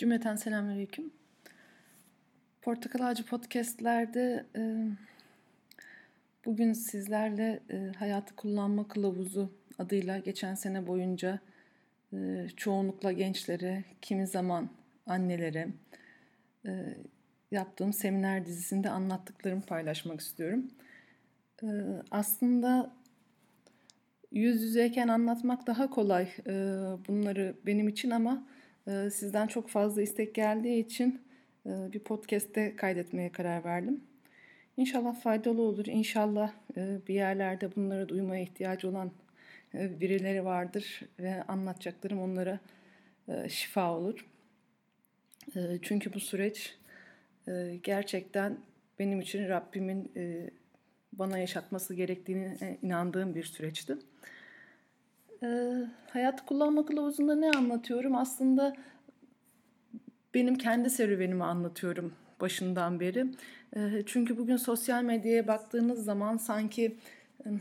Cümleten selamünaleyküm. Portakal Ağacı podcastlerde bugün sizlerle Hayatı Kullanma Kılavuzu adıyla geçen sene boyunca çoğunlukla gençlere, kimi zaman annelere yaptığım seminer dizisinde anlattıklarımı paylaşmak istiyorum. Aslında yüz yüzeyken anlatmak daha kolay bunları benim için ama sizden çok fazla istek geldiği için bir podcast'te kaydetmeye karar verdim. İnşallah faydalı olur. İnşallah bir yerlerde bunları duymaya ihtiyacı olan birileri vardır ve anlatacaklarım onlara şifa olur. Çünkü bu süreç gerçekten benim için Rabbimin bana yaşatması gerektiğine inandığım bir süreçti. Hayatı kullanma kılavuzunda ne anlatıyorum? Aslında benim kendi serüvenimi anlatıyorum başından beri. Çünkü bugün sosyal medyaya baktığınız zaman sanki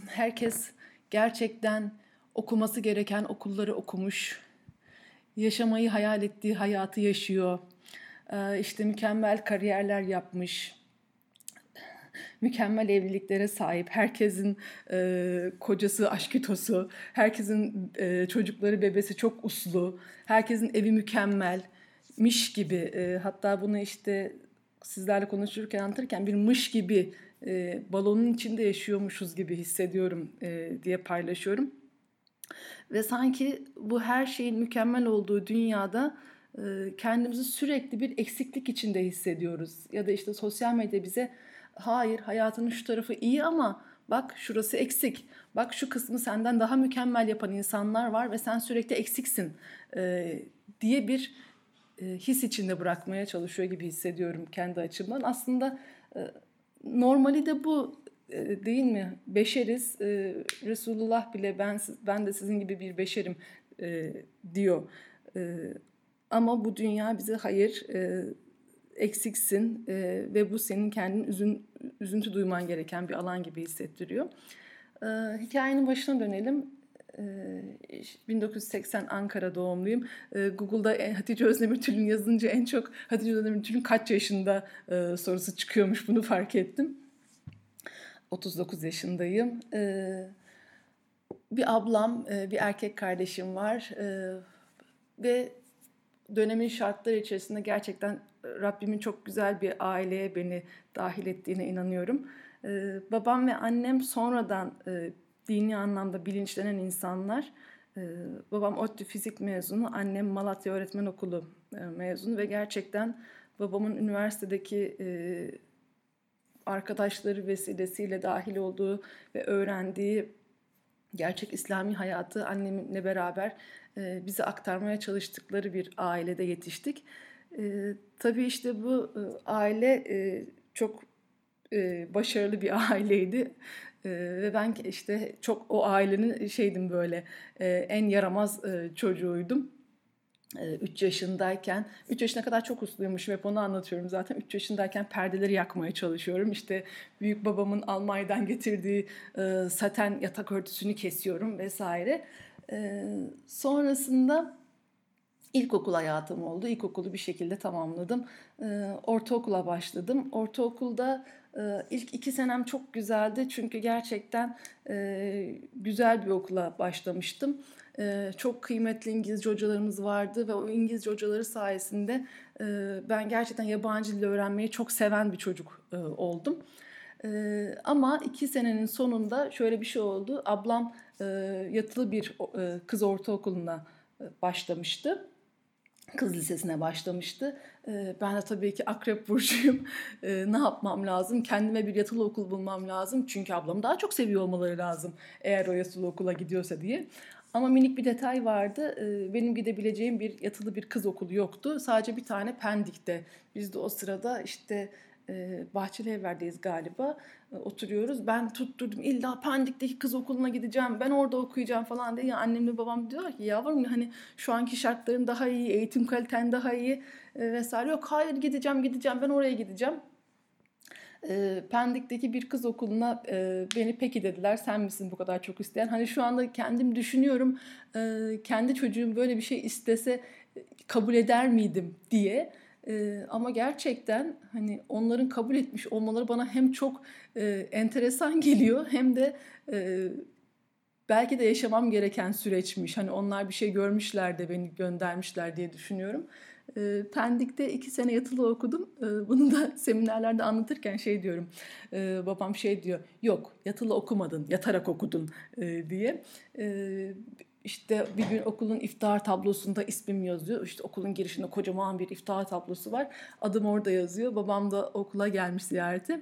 herkes gerçekten okuması gereken okulları okumuş, yaşamayı hayal ettiği hayatı yaşıyor, işte mükemmel kariyerler yapmış, mükemmel evliliklere sahip, herkesin kocası aşkitosu, herkesin çocukları bebesi çok uslu, herkesin evi mükemmelmiş gibi, hatta bunu işte sizlerle konuşurken anlatırken bir mış gibi balonun içinde yaşıyormuşuz gibi hissediyorum diye paylaşıyorum. Ve sanki bu her şeyin mükemmel olduğu dünyada kendimizi sürekli bir eksiklik içinde hissediyoruz. Ya da işte sosyal medya bize hayır hayatının şu tarafı iyi ama bak şurası eksik. Bak şu kısmı senden daha mükemmel yapan insanlar var ve sen sürekli eksiksin diye bir his içinde bırakmaya çalışıyor gibi hissediyorum kendi açımdan. Aslında normali de bu değil mi? Beşeriz. Resulullah bile ben de sizin gibi bir beşerim diyor. Ama bu dünya bize hayır eksiksin ve bu senin kendini üzüntü duyman gereken bir alan gibi hissettiriyor. Hikayenin başına dönelim. 1980 Ankara doğumluyum. Google'da Hatice Özdemir Tül'ün yazınca en çok Hatice Özdemir Tül'ün kaç yaşında sorusu çıkıyormuş, bunu fark ettim. 39 yaşındayım. Bir ablam, bir erkek kardeşim var ve dönemin şartları içerisinde gerçekten Rabbimin çok güzel bir aileye beni dahil ettiğine inanıyorum. Babam ve annem sonradan dini anlamda bilinçlenen insanlar. Babam ODTÜ fizik mezunu, annem Malatya Öğretmen Okulu mezunu ve gerçekten babamın üniversitedeki arkadaşları vesilesiyle dahil olduğu ve öğrendiği gerçek İslami hayatı annemle beraber bize aktarmaya çalıştıkları bir ailede yetiştik. Tabii işte bu aile çok başarılı bir aileydi ve ben işte çok o ailenin şeydim böyle en yaramaz çocuğuydum. 3 yaşındayken, 3 yaşına kadar çok usluymuşum, hep onu anlatıyorum zaten. 3 yaşındayken perdeleri yakmaya çalışıyorum. İşte büyük babamın Almanya'dan getirdiği saten yatak örtüsünü kesiyorum vesaire. Sonrasında ilkokul hayatım oldu. İlkokulu bir şekilde tamamladım. Ortaokula başladım. Ortaokulda ilk 2 senem çok güzeldi. Çünkü gerçekten güzel bir okula başlamıştım. Çok kıymetli İngilizce hocalarımız vardı ve o İngilizce hocaları sayesinde ben gerçekten yabancı dil öğrenmeyi çok seven bir çocuk oldum. Ama 2 senenin sonunda şöyle bir şey oldu. Ablam yatılı bir kız ortaokuluna başlamıştı. Kız lisesine başlamıştı. Ben de tabii ki akrep burcuyum. Ne yapmam lazım? Kendime bir yatılı okul bulmam lazım. Çünkü ablamı daha çok seviyor olmaları lazım. Eğer o yatılı okula gidiyorsa diye. Ama minik bir detay vardı. Benim gidebileceğim bir yatılı bir kız okulu yoktu. Sadece bir tane Pendik'te. Biz de o sırada işte Bahçelievler'deyiz galiba. Oturuyoruz. Ben tutturdum. İlla Pendik'teki kız okuluna gideceğim. Ben orada okuyacağım falan diye. Yani annemle babam diyorlar ki yavrum hani şu anki şartların daha iyi, eğitim kaliten daha iyi vesaire. Yok hayır gideceğim. Ben oraya gideceğim. Pendik'teki bir kız okuluna beni peki dediler, sen misin bu kadar çok isteyen? Hani şu anda kendim düşünüyorum, kendi çocuğum böyle bir şey istese kabul eder miydim diye. Ama gerçekten hani onların kabul etmiş olmaları bana hem çok enteresan geliyor hem de belki de yaşamam gereken süreçmiş. Hani onlar bir şey görmüşler de beni göndermişler diye düşünüyorum. Pendik'te 2 sene yatılı okudum. Bunu da seminerlerde anlatırken şey diyorum. Babam şey diyor. Yok, yatılı okumadın, yatarak okudun diye. İşte bir gün okulun iftar tablosunda ismim yazıyor. İşte okulun girişinde kocaman bir iftar tablosu var. Adım orada yazıyor. Babam da okula gelmiş ziyarete.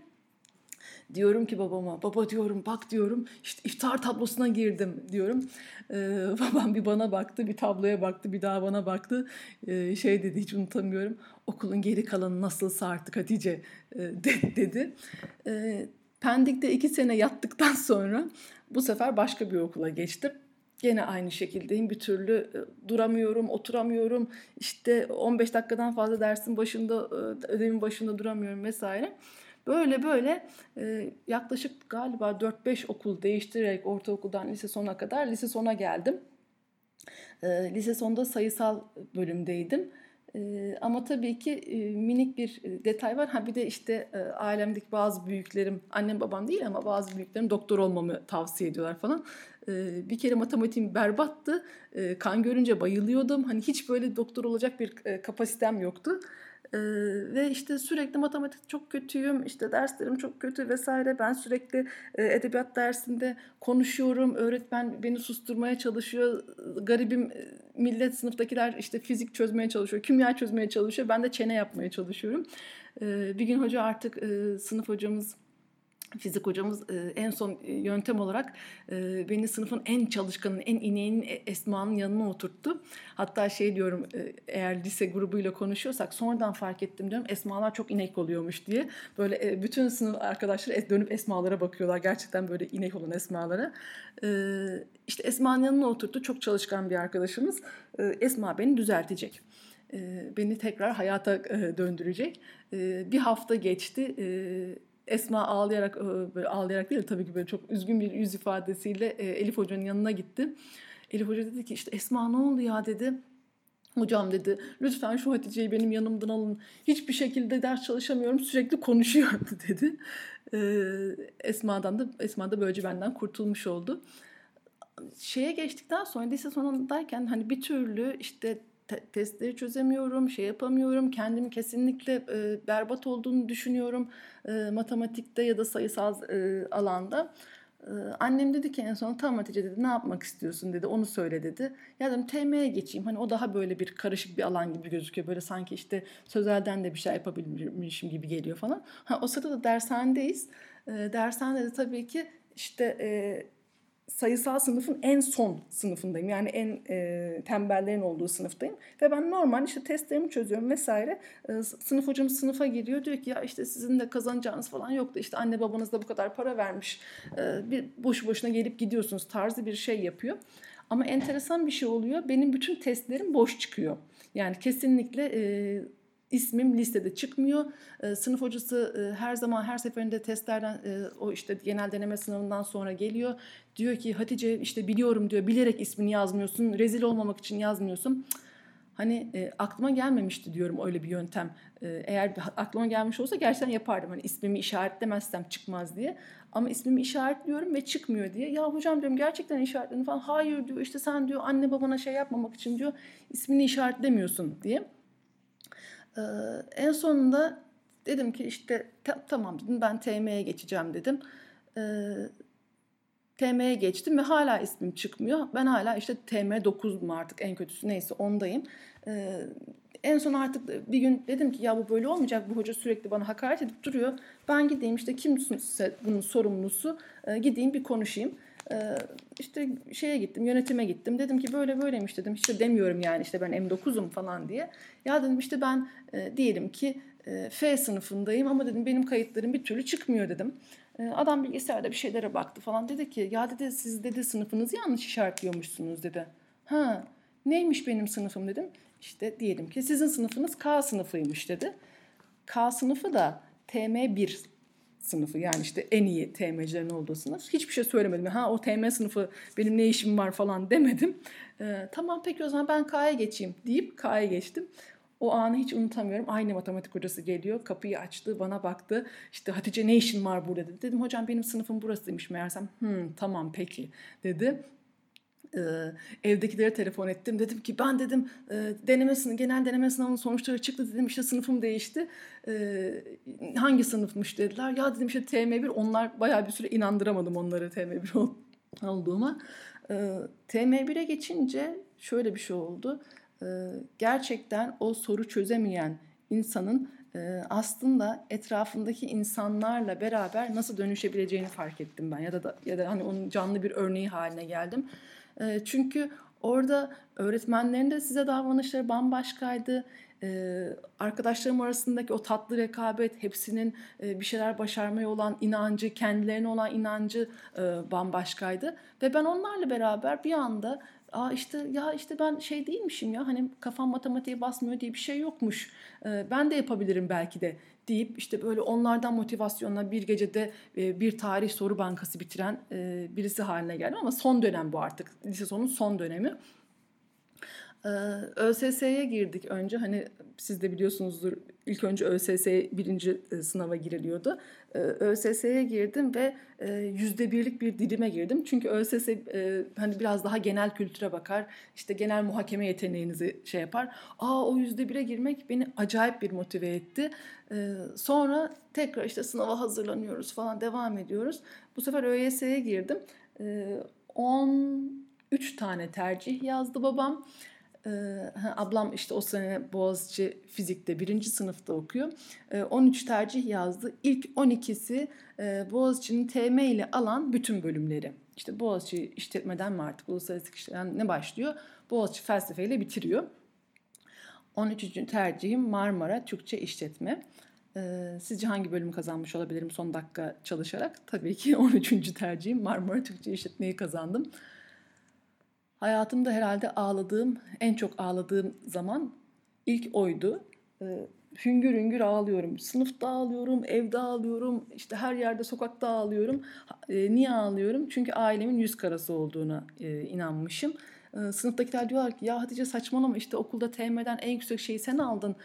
Diyorum ki babama, baba diyorum, bak diyorum, işte iftar tablosuna girdim diyorum. Babam bir bana baktı, bir tabloya baktı, bir daha bana baktı. Şey dedi, hiç unutamıyorum, okulun geri kalanı nasılsa artık Hatice dedi. Pendik'te 2 sene yattıktan sonra bu sefer başka bir okula geçtim. Gene aynı şekildeyim, bir türlü duramıyorum, oturamıyorum. İşte 15 dakikadan fazla dersin başında, ödevin başında duramıyorum vesaire. Böyle yaklaşık galiba 4-5 okul değiştirerek ortaokuldan lise sona kadar lise sona geldim. Lise sonunda sayısal bölümdeydim. Ama tabii ki minik bir detay var. Bir de işte ailemdeki bazı büyüklerim, annem babam değil ama bazı büyüklerim doktor olmamı tavsiye ediyorlar falan. Bir kere matematiğim berbattı. Kan görünce bayılıyordum. Hani hiç böyle doktor olacak bir kapasitem yoktu. Ve işte sürekli matematik çok kötüyüm, işte derslerim çok kötü vesaire. Ben sürekli edebiyat dersinde konuşuyorum, öğretmen beni susturmaya çalışıyor. Garibim, millet, sınıftakiler işte fizik çözmeye çalışıyor, kimya çözmeye çalışıyor. Ben de çene yapmaya çalışıyorum. Bir gün hoca artık sınıf hocamız, fizik hocamız en son yöntem olarak beni sınıfın en çalışkanının, en ineğinin, Esma'nın yanına oturttu. Hatta şey diyorum, eğer lise grubuyla konuşuyorsak sonradan fark ettim diyorum, Esma'lar çok inek oluyormuş diye. Böyle bütün sınıf arkadaşları dönüp Esma'lara bakıyorlar. Gerçekten böyle inek olan Esma'lara. İşte Esma'nın yanına oturttu. Çok çalışkan bir arkadaşımız. Esma beni düzeltecek. Beni tekrar hayata döndürecek. Bir hafta geçti. Esma ağlayarak, böyle ağlayarak değil tabii ki, böyle çok üzgün bir yüz ifadesiyle Elif Hoca'nın yanına gitti. Elif Hoca dedi ki, işte Esma ne oldu ya dedi. Hocam dedi, lütfen şu Hatice'yi benim yanımdan alın. Hiçbir şekilde ders çalışamıyorum, sürekli konuşuyordu dedi. Esma da böylece benden kurtulmuş oldu. Şeye geçtikten sonra, lise sonundayken hani bir türlü işte testleri çözemiyorum, şey yapamıyorum, kendimi kesinlikle berbat olduğunu düşünüyorum matematikte ya da sayısal alanda. Annem dedi ki en son, tamam Hatice dedi, ne yapmak istiyorsun dedi, onu söyle dedi. Ya dedim, TME'ye geçeyim, hani o daha böyle bir karışık bir alan gibi gözüküyor, böyle sanki işte sözelden de bir şey yapabilmişim gibi geliyor falan. O sırada da dershanedeyiz. Dershanede de tabii ki işte sayısal sınıfın en son sınıfındayım. Yani en tembellerin olduğu sınıftayım. Ve ben normal işte testlerimi çözüyorum vesaire. Sınıf hocamız sınıfa giriyor. Diyor ki, ya işte sizin de kazanacağınız falan yok da işte anne babanız da bu kadar para vermiş. Bir boşu boşuna gelip gidiyorsunuz tarzı bir şey yapıyor. Ama enteresan bir şey oluyor. Benim bütün testlerim boş çıkıyor. Yani kesinlikle İsmim listede çıkmıyor. Sınıf hocası her zaman, her seferinde testlerden, o işte genel deneme sınavından sonra geliyor. Diyor ki, Hatice işte biliyorum diyor, bilerek ismini yazmıyorsun, rezil olmamak için yazmıyorsun. Hani aklıma gelmemişti diyorum öyle bir yöntem. Eğer aklıma gelmiş olsa gerçekten yapardım. Hani ismimi işaretlemezsem çıkmaz diye. Ama ismimi işaretliyorum ve çıkmıyor diye. Ya hocam diyorum, gerçekten işaretledim falan. Hayır diyor, işte sen diyor anne babana şey yapmamak için diyor ismini işaretlemiyorsun diye. En sonunda dedim ki işte tamam dedim, ben TM'ye geçeceğim dedim. TM'ye geçtim ve hala ismim çıkmıyor. Ben hala işte TM 9 mu artık, en kötüsü neyse ondayım. En son artık bir gün dedim ki, ya bu böyle olmayacak, bu hoca sürekli bana hakaret edip duruyor. Ben gideyim işte, kimse bunun sorumlusu, gideyim bir konuşayım. İşte şeye gittim, yönetime gittim, dedim ki böyle böyleymiş dedim, işte demiyorum yani işte ben M9'um falan diye. Ya dedim işte ben diyelim ki F sınıfındayım ama dedim benim kayıtlarım bir türlü çıkmıyor dedim. Adam bilgisayarda bir şeylere baktı falan, dedi ki, ya dedi siz dedi sınıfınızı yanlış işaretliyormuşsunuz dedi. Ha, neymiş benim sınıfım dedim. İşte diyelim ki sizin sınıfınız K sınıfıymış dedi. K sınıfı da TM1 sınıfı, yani işte en iyi TM'cilerin olduğu sınıf. Hiçbir şey söylemedim. Ha, o TM sınıfı benim ne işim var falan demedim. Tamam peki o zaman ben K'ya geçeyim deyip K'ya geçtim. O anı hiç unutamıyorum. Aynı matematik hocası geliyor. Kapıyı açtı, bana baktı. İşte Hatice ne işin var burada dedi. Dedim hocam benim sınıfım burasıymış meğersem. Tamam peki dedi. Evdekilere telefon ettim. Dedim ki ben dedim genel deneme sınavının sonuçları çıktı dedim. İşte sınıfım değişti. Hangi sınıfmış dediler. Ya dedim işte TM1. Onlar bayağı bir süre inandıramadım onları TM1 olduğuma. TM1'e geçince şöyle bir şey oldu. Gerçekten o soru çözemeyen insanın aslında etrafındaki insanlarla beraber nasıl dönüşebileceğini fark ettim ben ya da hani onun canlı bir örneği haline geldim. Çünkü orada öğretmenlerin de size davranışları bambaşkaydı. Arkadaşlarım arasındaki o tatlı rekabet, hepsinin bir şeyler başarmaya olan inancı, kendilerine olan inancı bambaşkaydı ve ben onlarla beraber bir anda işte ben şey değilmişim ya, hani kafam matematiğe basmıyor diye bir şey yokmuş. Ben de yapabilirim belki de deyip işte böyle onlardan motivasyonla bir gecede bir tarih soru bankası bitiren birisi haline geldim ama son dönem bu artık. Lise sonunun son dönemi. ÖSS'ye girdik önce, hani siz de biliyorsunuzdur ilk önce ÖSS birinci sınava giriliyordu. ÖSS'ye girdim ve %1'lik bir dilime girdim. Çünkü ÖSS hani biraz daha genel kültüre bakar, işte genel muhakeme yeteneğinizi şey yapar. O %1'e girmek beni acayip bir motive etti. Sonra tekrar işte sınava hazırlanıyoruz falan devam ediyoruz. Bu sefer ÖYS'ye girdim. 13 tane tercih yazdı babam. Ablam işte o sene Boğaziçi Fizik'te 1. sınıfta okuyor. 13 tercih yazdı. İlk 12'si Boğaziçi'nin TM ile alan bütün bölümleri. İşte Boğaziçi işletmeden mi artık, uluslararası işletmeden ne başlıyor? Boğaziçi felsefeyle bitiriyor. 13. tercihim Marmara Türkçe İşletme. Sizce hangi bölümü kazanmış olabilirim son dakika çalışarak? Tabii ki 13. tercihim Marmara Türkçe İşletme'yi kazandım. Hayatımda herhalde en çok ağladığım zaman ilk oydu. Hüngür hüngür ağlıyorum. Sınıfta ağlıyorum, evde ağlıyorum, işte her yerde sokakta ağlıyorum. Niye ağlıyorum? Çünkü ailemin yüz karası olduğuna inanmışım. Sınıftakiler diyorlar ki ya Hatice saçmalama, işte okulda TM'den en yüksek şeyi sen aldın.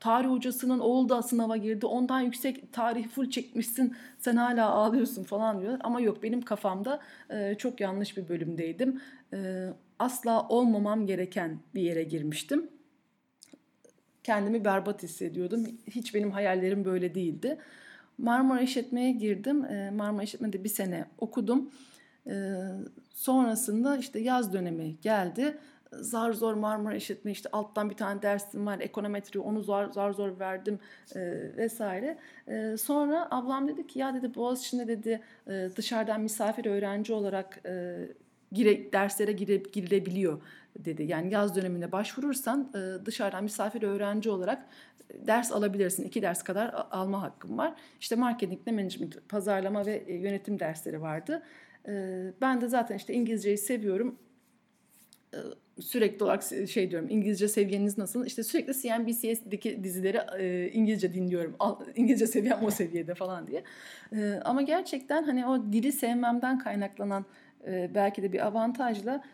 Tarih hocasının oğlu da sınava girdi. Ondan yüksek tarih full çekmişsin. Sen hala ağlıyorsun falan diyorlar. Ama yok, benim kafamda çok yanlış bir bölümdeydim. Asla olmamam gereken bir yere girmiştim. Kendimi berbat hissediyordum. Hiç benim hayallerim böyle değildi. Marmara İşletme'ye girdim. Marmara İşletme'de bir sene okudum. Sonrasında işte yaz dönemi geldi. Zar zor Marmara İşletme, işte alttan bir tane dersim var, ekonometri, onu zar zor verdim vesaire. Sonra ablam dedi ki ya dedi Boğaziçi'nde dedi dışarıdan misafir öğrenci olarak derslere girilebiliyor dedi. Yani yaz döneminde başvurursan dışarıdan misafir öğrenci olarak ders alabilirsin. 2 ders kadar alma hakkım var. İşte marketing, management, pazarlama ve yönetim dersleri vardı. Ben de zaten işte İngilizceyi seviyorum. Sürekli olarak şey diyorum, İngilizce seviyeniz nasıl? İşte sürekli CNBC'deki dizileri İngilizce dinliyorum. İngilizce seviyem o seviyede falan diye. Ama gerçekten hani o dili sevmemden kaynaklanan belki de bir avantajla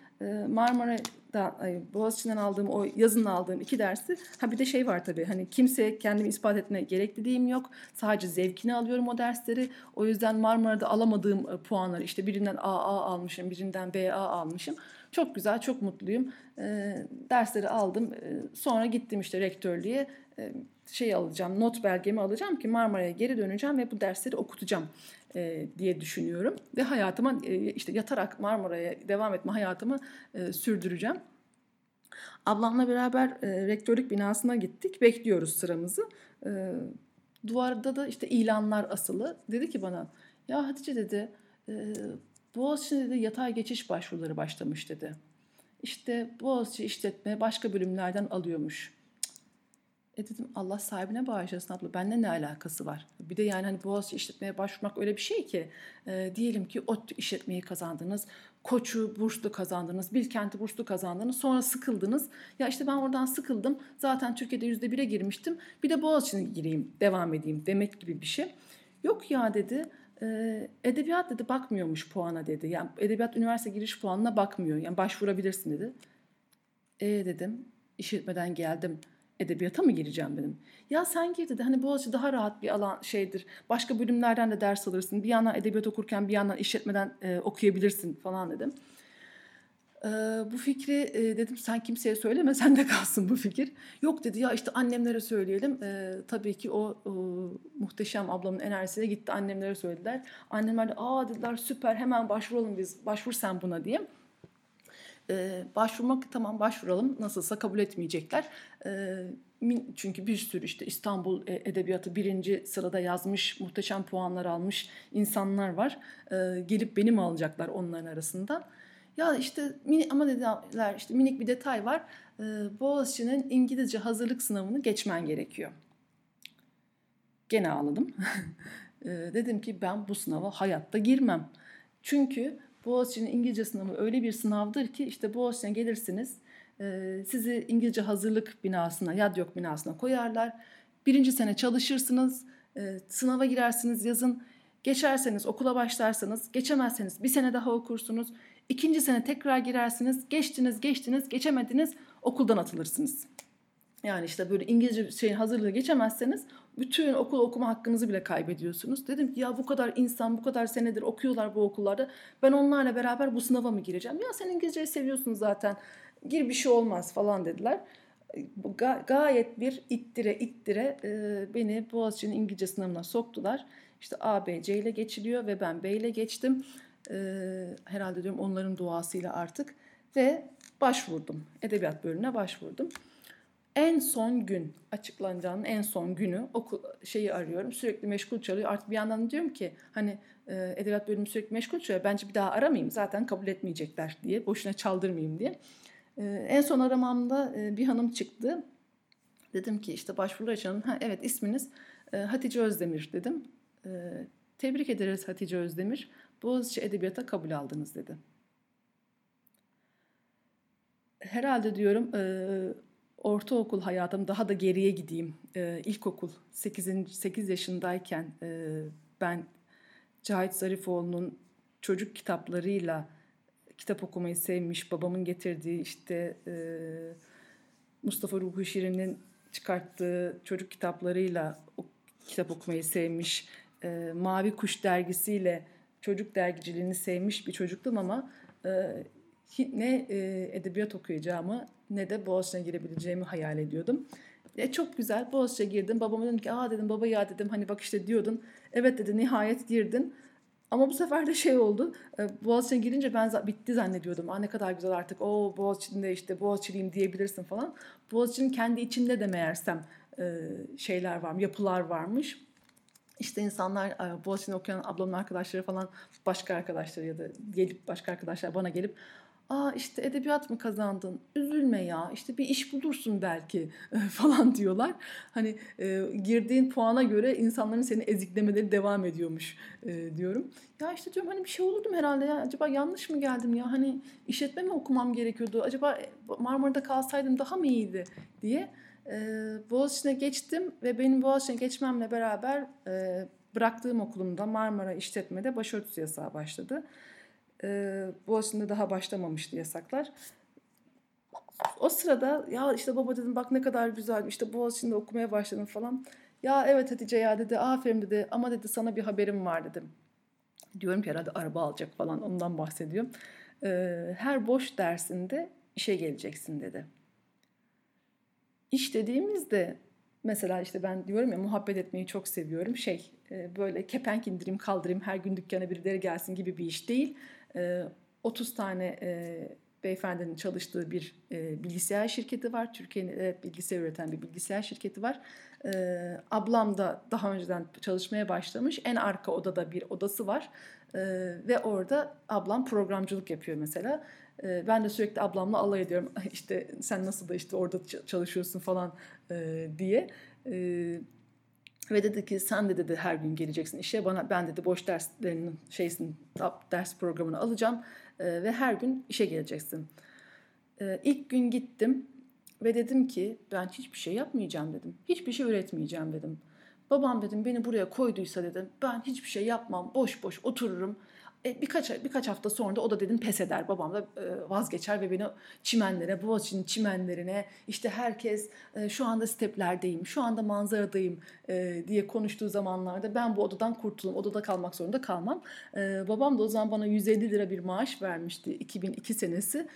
Boğaziçi'nden aldığım, o yazın aldığım 2 dersi. Bir de şey var tabii, hani kimseye kendimi ispat etme gerekliliğim yok. Sadece zevkini alıyorum o dersleri. O yüzden Marmara'da alamadığım puanları, işte birinden AA almışım, birinden BA almışım. Çok güzel, çok mutluyum. Dersleri aldım. Sonra gittim işte rektörlüğe. Şey alacağım, not belgemi alacağım ki Marmara'ya geri döneceğim ve bu dersleri okutacağım diye düşünüyorum. Ve hayatıma işte yatarak Marmara'ya devam etme hayatımı sürdüreceğim. Ablamla beraber rektörlük binasına gittik. Bekliyoruz sıramızı. Duvarda da işte ilanlar asılı. Dedi ki bana ya Hatice dedi Boğaziçi'nde dedi yatay geçiş başvuruları başlamış dedi. İşte Boğaziçi işletme başka bölümlerden alıyormuş. Dedim Allah sahibine bağışlasın abla, benimle ne alakası var? Bir de yani hani Boğaziçi işletmeye başvurmak öyle bir şey ki diyelim ki ODTÜ işletmeyi kazandınız, Koç'u burslu kazandınız, Bilkent'i burslu kazandınız, sonra sıkıldınız. Ya işte ben oradan sıkıldım, zaten Türkiye'de %1'e girmiştim, bir de Boğaziçi'ne gireyim, devam edeyim demek gibi bir şey. Yok ya dedi, edebiyat dedi bakmıyormuş puana dedi. Yani edebiyat üniversite giriş puanına bakmıyor. Yani başvurabilirsin dedi. Dedim, işitmeden geldim. Edebiyata mı gireceğim dedim. Ya sen gir dedi. Hani Boğaziçi daha rahat bir alan şeydir. Başka bölümlerden de ders alırsın. Bir yandan edebiyat okurken bir yandan işletmeden okuyabilirsin falan dedim. Bu fikri dedim sen kimseye söyleme, sende kalsın bu fikir. Yok dedi ya işte annemlere söyleyelim. Tabii ki o muhteşem ablamın enerjisiyle gitti annemlere söylediler. Annemler de aa dediler süper hemen başvuralım biz. Başvur sen buna diye. Başvurmak tamam başvuralım nasılsa kabul etmeyecekler çünkü bir sürü işte İstanbul Edebiyatı 1. sırada yazmış muhteşem puanlar almış insanlar var gelip beni mi alacaklar onların arasından ya işte ama dediler işte minik bir detay var Boğaziçi'nin İngilizce hazırlık sınavını geçmen gerekiyor gene ağladım dedim ki ben bu sınava hayatta girmem çünkü Boğaziçi'nin İngilizce sınavı öyle bir sınavdır ki işte Boğaziçi'ne gelirsiniz sizi İngilizce hazırlık binasına, Yadyok binasına koyarlar. 1. sene çalışırsınız, sınava girersiniz yazın, geçerseniz okula başlarsanız, geçemezseniz 1 sene daha okursunuz. 2. sene tekrar girersiniz, geçtiniz, geçemediniz okuldan atılırsınız. Yani işte böyle İngilizce şeyin hazırlığı geçemezseniz bütün okul okuma hakkınızı bile kaybediyorsunuz. Dedim ki ya bu kadar insan bu kadar senedir okuyorlar bu okullarda. Ben onlarla beraber bu sınava mı gireceğim? Ya sen İngilizceyi seviyorsun zaten. Gir bir şey olmaz falan dediler. Gayet bir ittire beni Boğaziçi'nin İngilizce sınavına soktular. İşte A, B, C ile geçiliyor ve ben B ile geçtim. Herhalde diyorum onların duasıyla artık. Ve başvurdum. Edebiyat bölümüne başvurdum. En son gün açıklanacağının en son günü okul şeyi arıyorum sürekli meşgul çalıyor artık bir yandan diyorum ki hani edebiyat bölümü sürekli meşgul çalıyor bence bir daha aramayayım zaten kabul etmeyecekler diye boşuna çaldırmayayım diye. En son aramamda bir hanım çıktı dedim ki işte başvuru açanın evet isminiz Hatice Özdemir dedim tebrik ederiz Hatice Özdemir Boğaziçi Edebiyat'a kabul aldınız dedi. Herhalde diyorum ortaokul hayatım daha da geriye gideyim. İlkokul 8 yaşındayken ben Cahit Zarifoğlu'nun çocuk kitaplarıyla kitap okumayı sevmiş. Babamın getirdiği işte Mustafa Ruhuşirin'in çıkarttığı çocuk kitaplarıyla kitap okumayı sevmiş. Mavi Kuş dergisiyle çocuk dergiciliğini sevmiş bir çocuktum ama ne edebiyat okuyacağımı ne de Boğaziçi'ne girebileceğimi hayal ediyordum. Çok güzel Boğaziçi'ne girdim. Babama dedim ki aa dedim baba ya dedim hani bak işte diyordun. Evet dedi nihayet girdin. Ama bu sefer de şey oldu. Boğaziçi'ne girince ben bitti zannediyordum. Aa ne kadar güzel artık o Boğaziçi'nde işte Boğaziçi'liyim diyebilirsin falan. Boğaziçi'nin kendi içinde de meğersem şeyler var, yapılar varmış. İşte insanlar Boğaziçi'nde okuyan ablamın arkadaşları falan başka arkadaşları ya da gelip başka arkadaşlar bana gelip aa işte edebiyat mı kazandın? Üzülme ya işte bir iş bulursun belki falan diyorlar. Hani girdiğin puana göre insanların seni eziklemeleri devam ediyormuş diyorum. Ya işte diyorum hani bir şey olurdum herhalde ya acaba yanlış mı geldim ya hani işletme mi okumam gerekiyordu? Acaba Marmara'da kalsaydım daha mı iyiydi diye Boğaziçi'ne geçtim ve benim Boğaziçi'ne geçmemle beraber bıraktığım okulumda Marmara işletmede başörtüsü yasağı başladı. Boğaziçi'nde daha başlamamıştı yasaklar. O sırada ya işte baba dedim bak ne kadar güzel işte Boğaziçi'nde okumaya başladım falan. Ya evet Hatice ya dedi aferin dedi ama dedi sana bir haberim var dedim. Diyorum ki herhalde araba alacak falan ondan bahsediyorum. Her boş dersinde işe geleceksin dedi. İş dediğimizde mesela işte ben diyorum ya muhabbet etmeyi çok seviyorum. Böyle kepenk indireyim kaldırayım her gün dükkana birileri gelsin gibi bir iş değil. 30 tane beyefendinin çalıştığı bir bilgisayar şirketi var. Türkiye'de bilgisayar üreten bir bilgisayar şirketi var. Ablam da daha önceden çalışmaya başlamış. En arka odada bir odası var. Ve orada ablam programcılık yapıyor mesela. Ben de sürekli ablamla alay ediyorum. İşte sen nasıl da işte orada çalışıyorsun falan diye. Ve dedi ki sen de dedi her gün geleceksin işe. Ben dedi boş derslerinin ders programını alacağım ve her gün işe geleceksin. İlk gün gittim ve dedim ki ben hiçbir şey yapmayacağım dedim. Hiçbir şey üretmeyeceğim dedim. Babam dedim beni buraya koyduysa dedim ben hiçbir şey yapmam, boş boş otururum. Birkaç hafta sonra da o da dedim pes eder. Babam da vazgeçer ve beni çimenlere, Boğaziçi'nin çimenlerine, işte herkes şu anda steplerdeyim, şu anda manzaradayım diye konuştuğu zamanlarda ben bu odadan kurtulurum. Odada kalmak zorunda kalmam. Babam da o zaman bana 150 lira bir maaş vermişti 2002 senesi.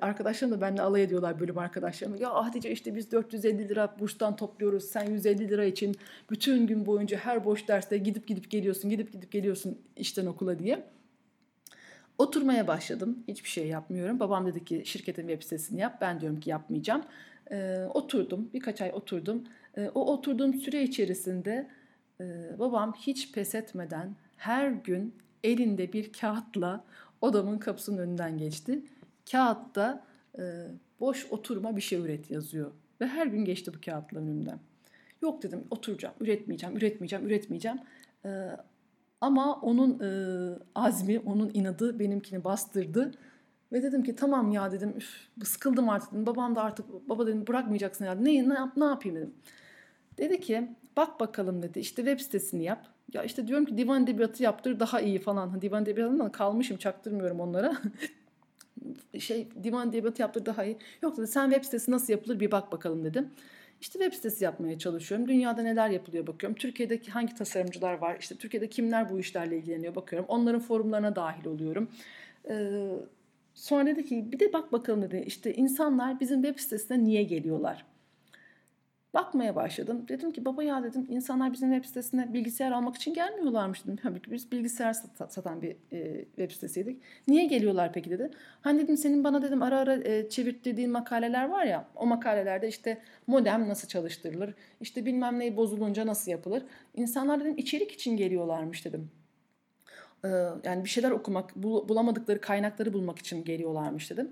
Arkadaşlarım da benimle alay ediyorlar, bölüm arkadaşlarım. Ya Hatice işte biz 450 lira burstan topluyoruz. Sen 150 lira için bütün gün boyunca her boş derste gidip gidip geliyorsun işten okula diye. Oturmaya başladım. Hiçbir şey yapmıyorum. Babam dedi ki şirketin web sitesini yap. Ben diyorum ki yapmayacağım. Oturdum. Birkaç ay oturdum. O oturduğum süre içerisinde babam hiç pes etmeden her gün elinde bir kağıtla odamın kapısının önünden geçti. Kağıtta boş oturma bir şey üret yazıyor. Ve her gün geçti bu kağıtla önümden. Yok dedim oturacağım, üretmeyeceğim. Ama onun azmi, onun inadı benimkini bastırdı. Ve dedim ki tamam ya dedim, sıkıldım artık dedim. Babam da artık, baba dedim bırakmayacaksın ya. Ne yapayım dedim. Dedi ki bak bakalım dedi işte web sitesini yap. Ya işte diyorum ki divan edebiyatı yaptır daha iyi falan. Divan edebiyatından kalmışım, çaktırmıyorum onlara. Divan edebiyatı yaptır daha iyi. Yok dedi sen web sitesi nasıl yapılır bir bak bakalım dedim. İşte web sitesi yapmaya çalışıyorum. Dünyada neler yapılıyor bakıyorum. Türkiye'deki hangi tasarımcılar var? İşte Türkiye'de kimler bu işlerle ilgileniyor bakıyorum. Onların forumlarına dahil oluyorum. Sonra dedi ki bir de bak bakalım dedi. İşte insanlar bizim web sitesine niye geliyorlar? Bakmaya başladım. Dedim ki baba ya dedim insanlar bizim web sitesine bilgisayar almak için gelmiyorlarmış dedim. Biz bilgisayar satan bir web sitesiydik. Niye geliyorlar peki dedi. Hani dedim senin bana dedim ara ara çevirttiğin makaleler var ya. O makalelerde işte modem nasıl çalıştırılır. İşte bilmem neyi bozulunca nasıl yapılır. İnsanlar dedim içerik için geliyorlarmış dedim. Yani bir şeyler okumak, bulamadıkları kaynakları bulmak için geliyorlarmış dedim.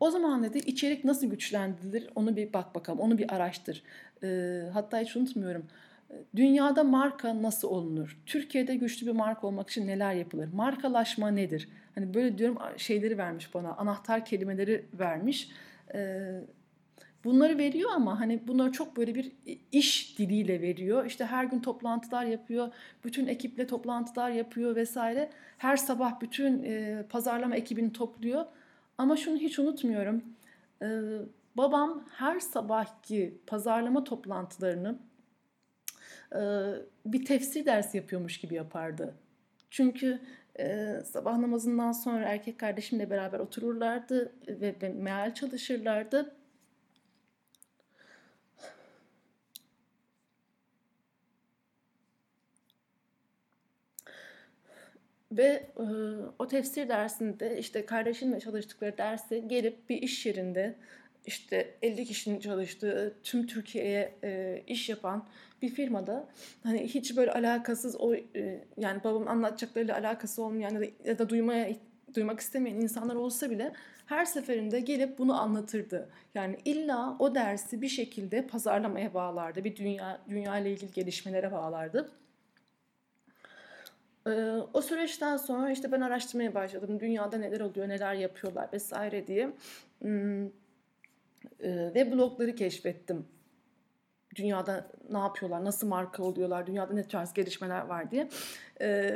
O zaman dedi içerik nasıl güçlendirilir onu bir bak bakalım, onu bir araştır. Hatta hiç unutmuyorum. Dünyada marka nasıl olunur? Türkiye'de güçlü bir marka olmak için neler yapılır? Markalaşma nedir? Hani böyle diyorum şeyleri vermiş bana, anahtar kelimeleri vermiş. Bunları veriyor ama hani bunları çok böyle bir iş diliyle veriyor. İşte her gün toplantılar yapıyor. Bütün ekiple toplantılar yapıyor vesaire. Her sabah bütün pazarlama ekibini topluyor. Ama şunu hiç unutmuyorum. Babam her sabahki pazarlama toplantılarını bir tefsir dersi yapıyormuş gibi yapardı. Çünkü sabah namazından sonra erkek kardeşimle beraber otururlardı ve meal çalışırlardı. Ve o tefsir dersinde işte kardeşimle çalıştıkları derse gelip bir iş yerinde işte 50 kişinin çalıştığı tüm Türkiye'ye iş yapan bir firmada hani hiç böyle alakasız o yani babamın anlatacaklarıyla alakası olmayan ya da duymak istemeyen insanlar olsa bile her seferinde gelip bunu anlatırdı. Yani illa o dersi bir şekilde pazarlamaya bağlardı. Bir dünya ile ilgili gelişmelere bağlardı. O süreçten sonra işte ben araştırmaya başladım. Dünyada neler oluyor, neler yapıyorlar vesaire diye. Ve blogları keşfettim. Dünyada ne yapıyorlar, nasıl marka oluyorlar, dünyada ne tarz gelişmeler var diye.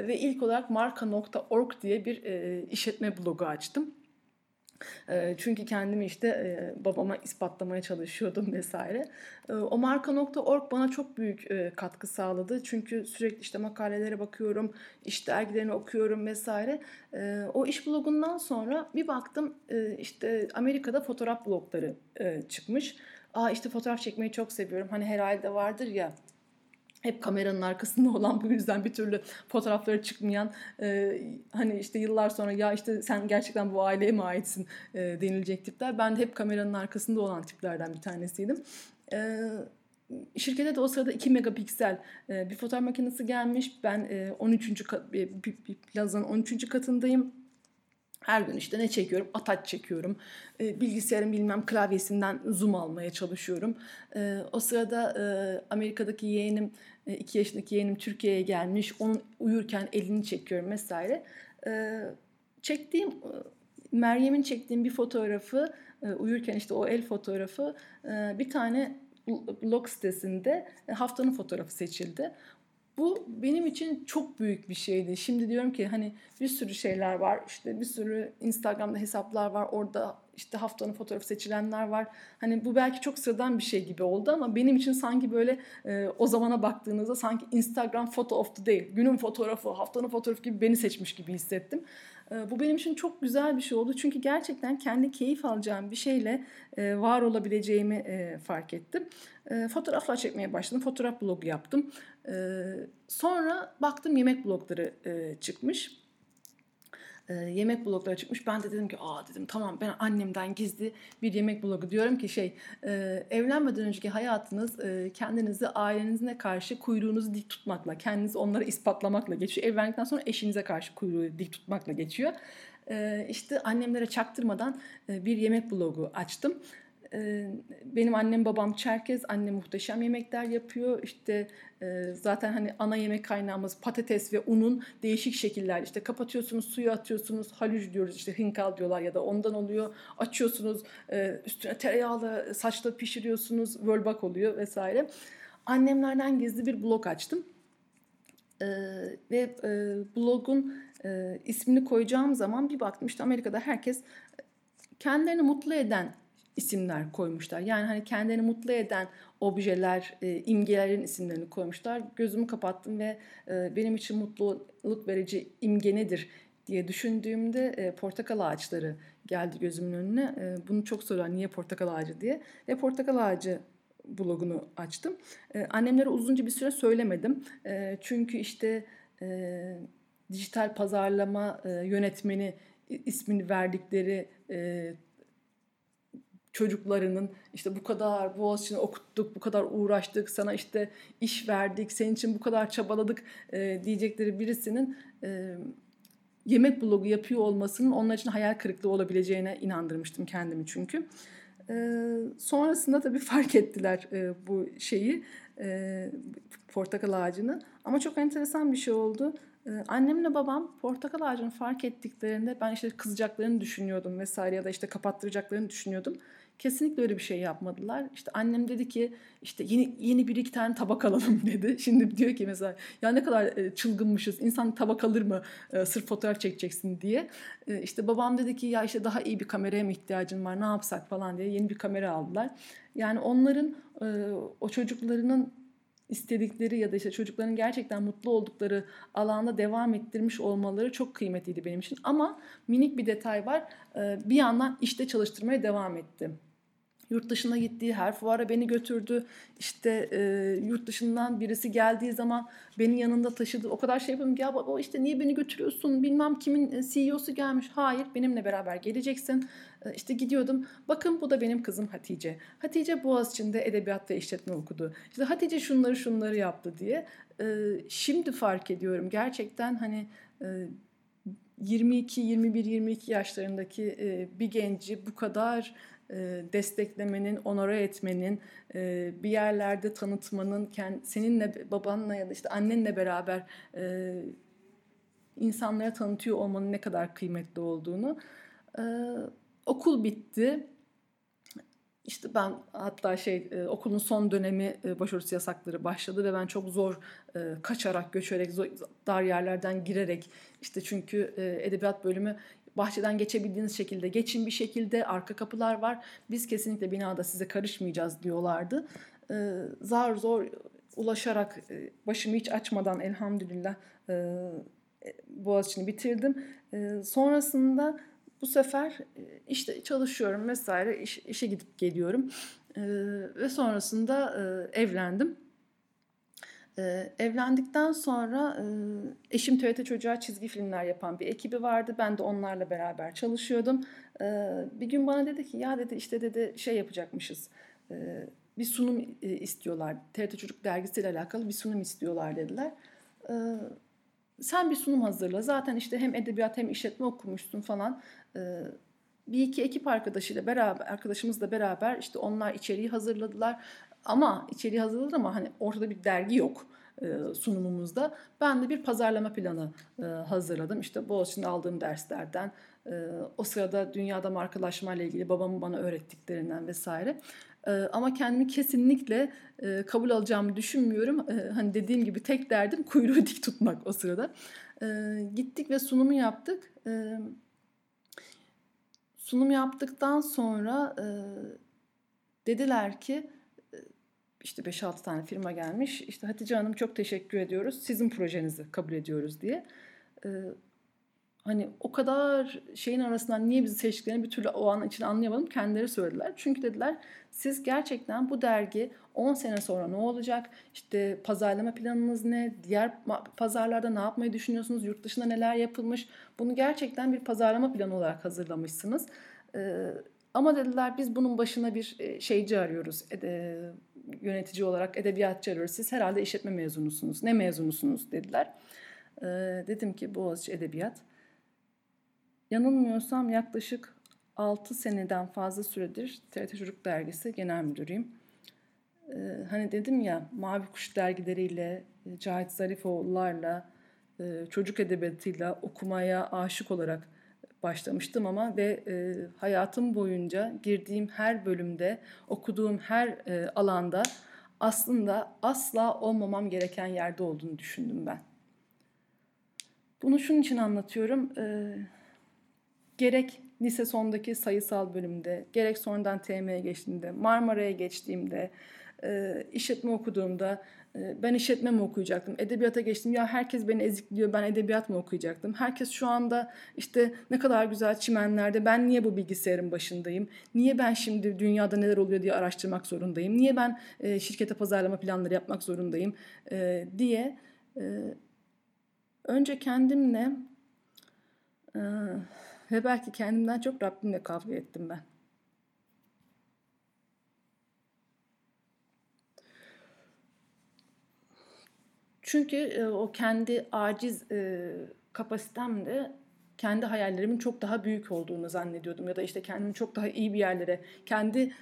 Ve ilk olarak marka.org diye bir işletme blogu açtım. Çünkü kendimi işte babama ispatlamaya çalışıyordum vesaire. O marka.org bana çok büyük katkı sağladı. Çünkü sürekli işte makalelere bakıyorum, iş dergilerini okuyorum vesaire. O iş blogundan sonra bir baktım işte Amerika'da fotoğraf blogları çıkmış. İşte fotoğraf çekmeyi çok seviyorum. Hani herhalde vardır ya. Hep kameranın arkasında olan, bu yüzden bir türlü fotoğrafları çıkmayan, hani işte yıllar sonra ya işte sen gerçekten bu aileye mi aitsin denilecek tipler. Ben de hep kameranın arkasında olan tiplerden bir tanesiydim. Şirkete de o sırada 2 megapiksel bir fotoğraf makinesi gelmiş. Ben plazanın 13. katındayım. Her gün işte ne çekiyorum? Ataç çekiyorum. Bilgisayarın bilmem klavyesinden zoom almaya çalışıyorum. O sırada Amerika'daki yeğenim, 2 yaşındaki yeğenim Türkiye'ye gelmiş. Onun uyurken elini çekiyorum vesaire. Meryem'in çektiğim bir fotoğrafı, uyurken işte o el fotoğrafı bir tane blog sitesinde haftanın fotoğrafı seçildi. Bu benim için çok büyük bir şeydi. Şimdi diyorum ki hani bir sürü şeyler var. İşte bir sürü Instagram'da hesaplar var. Orada işte haftanın fotoğrafı seçilenler var. Hani bu belki çok sıradan bir şey gibi oldu ama benim için sanki böyle o zamana baktığınızda sanki Instagram photo of the day, günün fotoğrafı, haftanın fotoğrafı gibi beni seçmiş gibi hissettim. Bu benim için çok güzel bir şey oldu. Çünkü gerçekten kendi keyif alacağım bir şeyle var olabileceğimi fark ettim. Fotoğraflar çekmeye başladım. Fotoğraf blogu yaptım. Sonra baktım yemek blogları çıkmış. Yemek blogları çıkmış. Ben de dedim ki tamam ben annemden gizli bir yemek blogu diyorum ki evlenmeden önceki hayatınız kendinizi ailenizle karşı kuyruğunuzu dik tutmakla, kendinizi onlara ispatlamakla geçiyor. Evlendikten sonra eşinize karşı kuyruğu dik tutmakla geçiyor. İşte annemlere çaktırmadan bir yemek blogu açtım. Benim annem babam Çerkez, annem muhteşem yemekler yapıyor. İşte zaten hani ana yemek kaynağımız patates ve unun değişik şekiller. İşte kapatıyorsunuz, suyu atıyorsunuz, halüc diyoruz, işte hinkal diyorlar ya da ondan oluyor. Açıyorsunuz, üstüne tereyağla saçla pişiriyorsunuz, wölbak oluyor vesaire. Annemlerden gizli bir blog açtım. Ve blogun ismini koyacağım zaman bir baktım işte Amerika'da herkes kendilerini mutlu eden isimler koymuşlar. Yani hani kendilerini mutlu eden objeler, imgelerin isimlerini koymuşlar. Gözümü kapattım ve benim için mutluluk verici imge nedir diye düşündüğümde portakal ağaçları geldi gözümün önüne. Bunu çok soruyorlar, niye portakal ağacı diye. Ve portakal ağacı blogunu açtım. Annemlere uzunca bir süre söylemedim. Çünkü işte dijital pazarlama yönetmeni ismini verdikleri çocuklarının işte bu kadar Boğaziçi'ni okuttuk, bu kadar uğraştık, sana işte iş verdik, senin için bu kadar çabaladık diyecekleri birisinin yemek blogu yapıyor olmasının onlar için hayal kırıklığı olabileceğine inandırmıştım kendimi çünkü. Sonrasında tabii fark ettiler bu şeyi, portakal ağacını. Ama çok enteresan bir şey oldu. Annemle babam portakal ağacını fark ettiklerinde ben işte kızacaklarını düşünüyordum vesaire ya da işte kapattıracaklarını düşünüyordum. Kesinlikle öyle bir şey yapmadılar. İşte annem dedi ki işte yeni bir iki tane tabak alalım dedi. Şimdi diyor ki mesela ya ne kadar çılgınmışız, insan tabak alır mı sırf fotoğraf çekeceksin diye. İşte babam dedi ki ya işte daha iyi bir kameraya mı ihtiyacın var, ne yapsak falan diye yeni bir kamera aldılar. Yani onların o çocuklarının istedikleri ya da işte çocukların gerçekten mutlu oldukları alanda devam ettirmiş olmaları çok kıymetliydi benim için. Ama minik bir detay var. Bir yandan işte çalıştırmaya devam etti. Yurt dışına gittiği her fuara beni götürdü. İşte yurt dışından birisi geldiği zaman beni yanında taşıdı. O kadar şey yapıyordum ki ya baba işte niye beni götürüyorsun? Bilmem kimin CEO'su gelmiş. Hayır, benimle beraber geleceksin. İşte gidiyordum. Bakın bu da benim kızım Hatice. Hatice Boğaziçi'nde edebiyat ve işletme okudu. İşte Hatice şunları yaptı diye. Şimdi fark ediyorum. Gerçekten hani 21-22 yaşlarındaki bir genci bu kadar desteklemenin, onore etmenin, bir yerlerde tanıtmanın, seninle, babanla ya da işte annenle beraber insanlara tanıtıyor olmanın ne kadar kıymetli olduğunu. Okul bitti. İşte ben hatta okulun son dönemi başörtüsü yasakları başladı ve ben çok zor kaçarak, göçerek, dar yerlerden girerek işte çünkü edebiyat bölümü bahçeden geçebildiğiniz şekilde geçin bir şekilde, arka kapılar var. Biz kesinlikle binada size karışmayacağız diyorlardı. Zar zor ulaşarak başımı hiç açmadan elhamdülillah Boğaziçi'ni bitirdim. Sonrasında bu sefer işte çalışıyorum vesaire, işe gidip geliyorum ve sonrasında evlendim. Evlendikten sonra eşim TRT Çocuğa çizgi filmler yapan bir ekibi vardı. Ben de onlarla beraber çalışıyordum. Bir gün bana dedi ki ya dedi işte dedi şey yapacakmışız. Bir sunum istiyorlar. TRT Çocuk dergisiyle alakalı bir sunum istiyorlar dediler. Sen bir sunum hazırla. Zaten işte hem edebiyat hem işletme okumuşsun falan. Bir iki ekip arkadaşımızla beraber işte onlar içeriği hazırladılar. Ama içeriği hazırladılar ama hani ortada bir dergi yok sunumumuzda. Ben de bir pazarlama planı hazırladım. İşte Boğaziçi'nde aldığım derslerden, o sırada dünyada markalaşmayla ilgili babamın bana öğrettiklerinden vesaire. Ama kendimi kesinlikle kabul alacağımı düşünmüyorum. Hani dediğim gibi tek derdim kuyruğu dik tutmak o sırada. Gittik ve sunumu yaptık. Sunum yaptıktan sonra dediler ki işte 5-6 tane firma gelmiş. İşte Hatice Hanım çok teşekkür ediyoruz. Sizin projenizi kabul ediyoruz diye. Hani o kadar şeyin arasından niye bizi seçtiklerini bir türlü o an için anlayamadım. Kendileri söylediler. Çünkü dediler siz gerçekten bu dergi 10 sene sonra ne olacak? İşte pazarlama planınız ne? Diğer pazarlarda ne yapmayı düşünüyorsunuz? Yurt dışında neler yapılmış? Bunu gerçekten bir pazarlama planı olarak hazırlamışsınız. Ama dediler biz bunun başına bir şeyci arıyoruz. Yönetici olarak edebiyatçı arıyoruz. Siz herhalde işletme mezunusunuz. Ne mezunusunuz dediler. Dedim ki Boğaziçi Edebiyat. Yanılmıyorsam yaklaşık 6 seneden fazla süredir TRT Çocuk Dergisi Genel Müdürüyüm. Hani dedim ya Mavi Kuş dergileriyle, Cahit Zarifoğlu'larla, çocuk edebiyatıyla okumaya aşık olarak başlamıştım ama ve hayatım boyunca girdiğim her bölümde, okuduğum her alanda aslında asla olmamam gereken yerde olduğunu düşündüm ben. Bunu şunun için anlatıyorum. Gerek lise sondaki sayısal bölümde, gerek sonradan TME'ye geçtiğimde, Marmara'ya geçtiğimde, işletme okuduğumda ben işletme mi okuyacaktım? Edebiyata geçtim ya herkes beni ezikliyor ben edebiyat mı okuyacaktım? Herkes şu anda işte ne kadar güzel çimenlerde ben niye bu bilgisayarın başındayım? Niye ben şimdi dünyada neler oluyor diye araştırmak zorundayım? Niye ben şirkete pazarlama planları yapmak zorundayım diye önce kendimle ve belki kendimden çok Rabbimle kavga ettim ben. Çünkü o kendi aciz kapasitemde kendi hayallerimin çok daha büyük olduğunu zannediyordum. Ya da işte kendimi çok daha iyi bir yerlere, kendi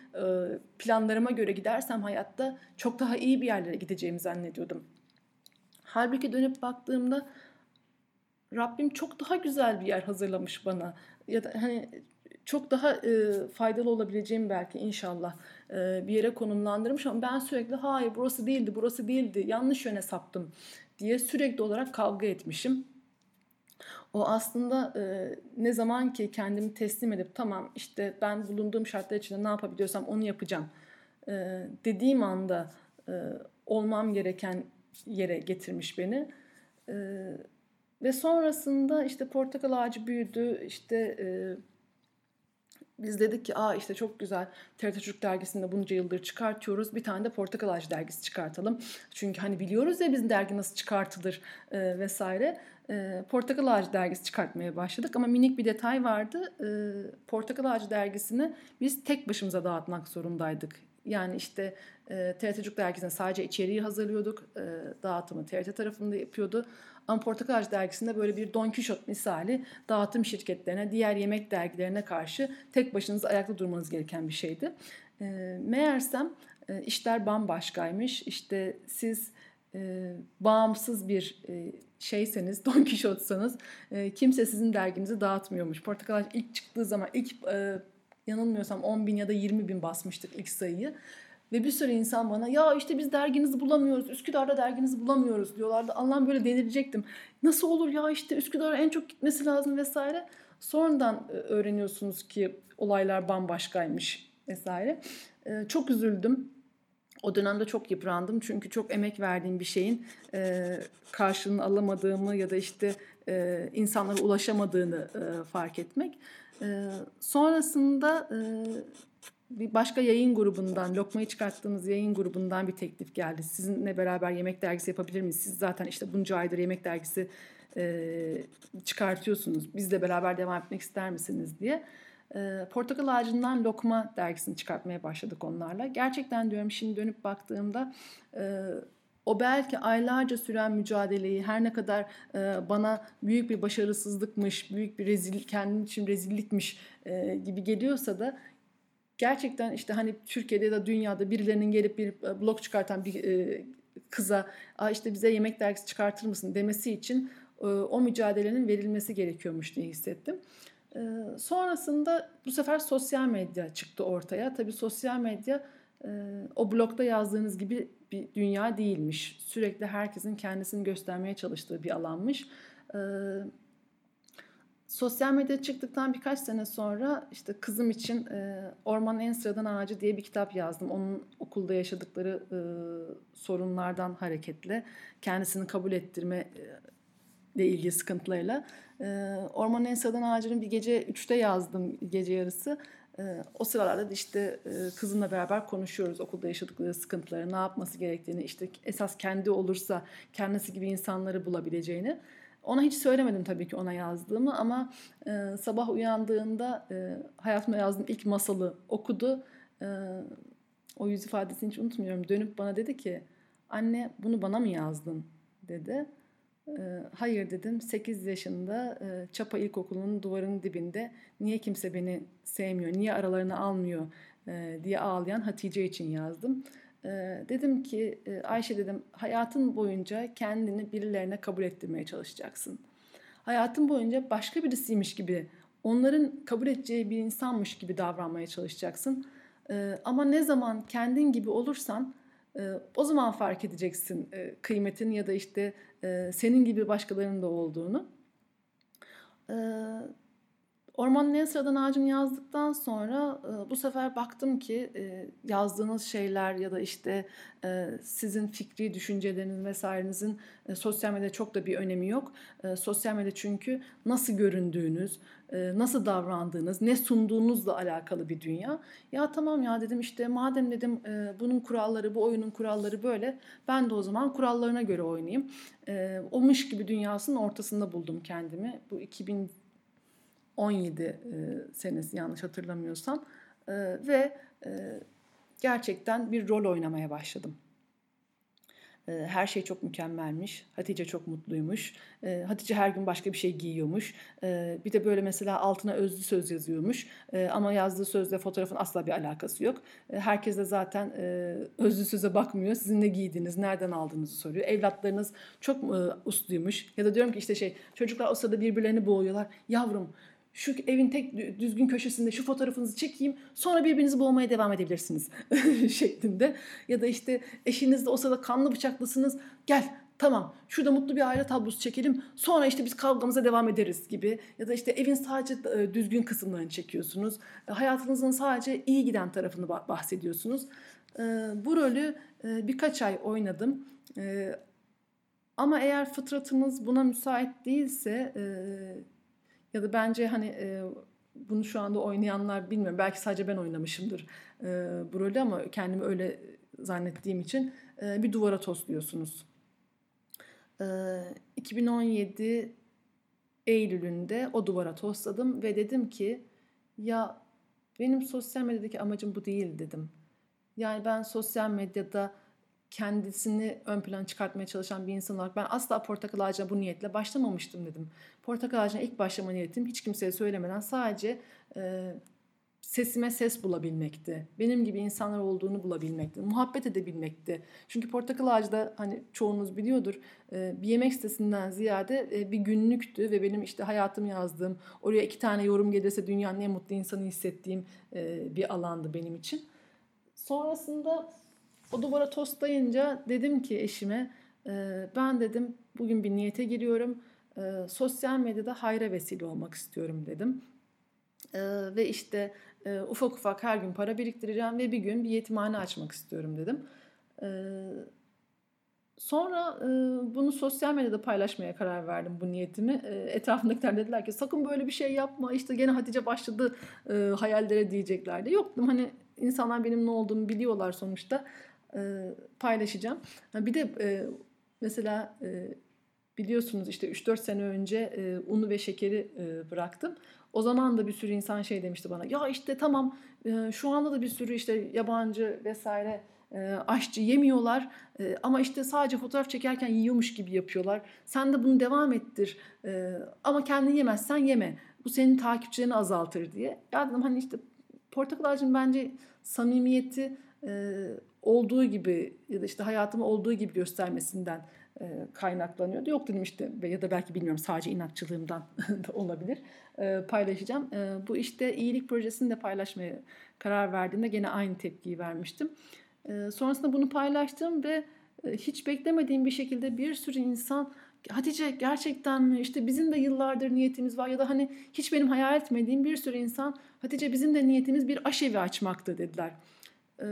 planlarıma göre gidersem hayatta çok daha iyi bir yerlere gideceğimi zannediyordum. Halbuki dönüp baktığımda Rabbim çok daha güzel bir yer hazırlamış bana. Ya da hani çok daha faydalı olabileceğim belki inşallah bir yere konumlandırmış ama ben sürekli hayır burası değildi, yanlış yöne saptım diye sürekli olarak kavga etmişim. O aslında ne zaman ki kendimi teslim edip tamam işte ben bulunduğum şartlar içinde ne yapabiliyorsam onu yapacağım dediğim anda olmam gereken yere getirmiş beni. Ve sonrasında işte Portakal Ağacı büyüdü. İşte biz dedik ki işte çok güzel TRT Çocuk dergisinde bunca yıldır çıkartıyoruz. Bir tane de Portakal Ağacı dergisi çıkartalım. Çünkü hani biliyoruz ya bizim dergi nasıl çıkartılır vesaire. Portakal Ağacı dergisi çıkartmaya başladık. Ama minik bir detay vardı. Portakal Ağacı dergisini biz tek başımıza dağıtmak zorundaydık. Yani işte TRT Çocuk dergisinde sadece içeriği hazırlıyorduk. Dağıtımı TRT tarafında yapıyordu. Ama Portakal Ağacı dergisinde böyle bir Don Kişot misali dağıtım şirketlerine, diğer yemek dergilerine karşı tek başınıza ayakta durmanız gereken bir şeydi. Meğersem işler bambaşkaymış. İşte siz bağımsız bir şeyseniz, Don Kişotsanız kimse sizin derginizi dağıtmıyormuş. Portakal Ağacı ilk çıktığı zaman ilk yanılmıyorsam 10.000 ya da 20.000 basmıştık ilk sayıyı. Ve bir sürü insan bana ya işte biz derginizi bulamıyoruz, Üsküdar'da derginizi bulamıyoruz diyorlardı. Allah'ım böyle delirecektim. Nasıl olur ya işte Üsküdar'a en çok gitmesi lazım vesaire. Sonradan öğreniyorsunuz ki olaylar bambaşkaymış vesaire. Çok üzüldüm. O dönemde çok yıprandım. Çünkü çok emek verdiğim bir şeyin karşılığını alamadığımı ya da işte insanlara ulaşamadığını fark etmek. Sonrasında bir başka yayın grubundan, Lokma'yı çıkarttığımız yayın grubundan bir teklif geldi. Sizinle beraber yemek dergisi yapabilir miyiz? Siz zaten işte bunca aydır yemek dergisi çıkartıyorsunuz. Bizle beraber devam etmek ister misiniz diye. Portakal Ağacı'ndan Lokma dergisini çıkartmaya başladık onlarla. Gerçekten diyorum şimdi dönüp baktığımda o belki aylarca süren mücadeleyi her ne kadar bana büyük bir başarısızlıkmış, büyük bir rezillik, kendim için rezillikmiş gibi geliyorsa da gerçekten işte hani Türkiye'de ya da dünyada birilerinin gelip bir blog çıkartan bir kıza işte bize yemek dergisi çıkartır mısın demesi için o mücadelenin verilmesi gerekiyormuş diye hissettim. Sonrasında bu sefer sosyal medya çıktı ortaya. Tabii sosyal medya o blogda yazdığınız gibi bir dünya değilmiş. Sürekli herkesin kendisini göstermeye çalıştığı bir alanmış. Sosyal medyaya çıktıktan birkaç sene sonra işte kızım için Ormanın En Sıradan Ağacı diye bir kitap yazdım. Onun okulda yaşadıkları sorunlardan hareketle kendisini kabul ettirme ile ilgili sıkıntılarıyla. Ormanın En Sıradan Ağacı'nın bir gece 3'te yazdım, gece yarısı. O sıralarda işte kızımla beraber konuşuyoruz okulda yaşadıkları sıkıntıları, ne yapması gerektiğini, işte esas kendi olursa kendisi gibi insanları bulabileceğini. Ona hiç söylemedim tabii ki ona yazdığımı ama sabah uyandığında hayatımda yazdığım ilk masalı okudu. O yüz ifadesini hiç unutmuyorum. Dönüp bana dedi ki, anne bunu bana mı yazdın dedi. Hayır dedim, 8 yaşında Çapa İlkokulu'nun duvarının dibinde niye kimse beni sevmiyor, niye aralarını almıyor diye ağlayan Hatice için yazdım. Dedim ki Ayşe dedim, hayatın boyunca kendini birilerine kabul ettirmeye çalışacaksın. Hayatın boyunca başka birisiymiş gibi, onların kabul edeceği bir insanmış gibi davranmaya çalışacaksın. Ama ne zaman kendin gibi olursan o zaman fark edeceksin kıymetin ya da işte senin gibi başkalarının da olduğunu. Ormanın En Sıradan Ağacı'nı yazdıktan sonra bu sefer baktım ki yazdığınız şeyler ya da işte sizin fikri düşünceleriniz vesairenizin sosyal medyada çok da bir önemi yok. Sosyal medya çünkü nasıl göründüğünüz, nasıl davrandığınız, ne sunduğunuzla alakalı bir dünya. Ya tamam ya dedim, işte madem dedim bunun kuralları, bu oyunun kuralları böyle, ben de o zaman kurallarına göre oynayayım. O mış gibi dünyasının ortasında buldum kendimi. Bu 2017 senesi yanlış hatırlamıyorsam ve gerçekten bir rol oynamaya başladım. Her şey çok mükemmelmiş, Hatice çok mutluymuş, Hatice her gün başka bir şey giyiyormuş, bir de böyle mesela altına özlü söz yazıyormuş ama yazdığı sözle fotoğrafın asla bir alakası yok. Herkes de zaten özlü söze bakmıyor, sizin ne giydiğiniz, nereden aldığınızı soruyor. Evlatlarınız çok usluymuş ya da diyorum ki işte şey, çocuklar o sırada birbirlerini boğuyorlar, yavrum şu evin tek düzgün köşesinde şu fotoğrafınızı çekeyim, sonra birbirinizi boğmaya devam edebilirsiniz şeklinde. Ya da işte eşinizle o sırada kanlı bıçaklısınız, gel tamam şurada mutlu bir aile tablosu çekelim, sonra işte biz kavgamıza devam ederiz gibi. Ya da işte evin sadece düzgün kısımlarını çekiyorsunuz, hayatınızın sadece iyi giden tarafını bahsediyorsunuz. Bu rolü birkaç ay oynadım. Ama eğer fıtratınız buna müsait değilse... Ya da bence hani bunu şu anda oynayanlar bilmiyorum. Belki sadece ben oynamışımdır bu rolü ama kendimi öyle zannettiğim için bir duvara tosluyorsunuz. 2017 Eylül'ünde o duvara tosladım ve dedim ki ya benim sosyal medyadaki amacım bu değil dedim. Yani ben sosyal medyada kendisini ön plana çıkartmaya çalışan bir insan olarak ben asla Portakal Ağacı'na bu niyetle başlamamıştım dedim. Portakal Ağacı'na ilk başlama niyetim hiç kimseye söylemeden sadece sesime ses bulabilmekti. Benim gibi insanlar olduğunu bulabilmekti. Muhabbet edebilmekti. Çünkü Portakal Ağacı'da hani çoğunuz biliyordur bir yemek sitesinden ziyade bir günlüktü ve benim işte hayatım yazdığım, oraya 2 yorum gelirse dünyanın en mutlu insanı hissettiğim bir alandı benim için. Sonrasında o duvara toslayınca dedim ki eşime, ben dedim bugün bir niyete giriyorum. Sosyal medyada hayra vesile olmak istiyorum dedim. Ve işte ufak ufak her gün para biriktireceğim ve bir gün bir yetimhane açmak istiyorum dedim. Sonra bunu sosyal medyada paylaşmaya karar verdim, bu niyetimi. Etrafımdakiler dediler ki sakın böyle bir şey yapma, işte gene Hatice başladı hayallere diyeceklerdi. Yok dedim, hani insanlar benim ne olduğumu biliyorlar sonuçta, paylaşacağım. Bir de mesela biliyorsunuz işte 3-4 sene önce unu ve şekeri bıraktım. O zaman da bir sürü insan şey demişti bana, ya işte tamam şu anda da bir sürü işte yabancı vesaire aşçı yemiyorlar ama işte sadece fotoğraf çekerken yiyormuş gibi yapıyorlar. Sen de bunu devam ettir ama kendin yemezsen yeme. Bu senin takipçilerini azaltır diye. Ya dedim hani işte Portakal Ağacı'nın bence samimiyeti olduğu gibi ya da işte hayatımı olduğu gibi göstermesinden kaynaklanıyordu. Yok dedim işte, ya da belki bilmiyorum, sadece inatçılığımdan da olabilir. Paylaşacağım. Bu işte iyilik projesini de paylaşmaya karar verdiğimde gene aynı tepkiyi vermiştim. Sonrasında bunu paylaştım ve hiç beklemediğim bir şekilde bir sürü insan, Hatice gerçekten mi? İşte bizim de yıllardır niyetimiz var, ya da hani hiç benim hayal etmediğim bir sürü insan, Hatice bizim de niyetimiz bir aşevi açmaktı dediler.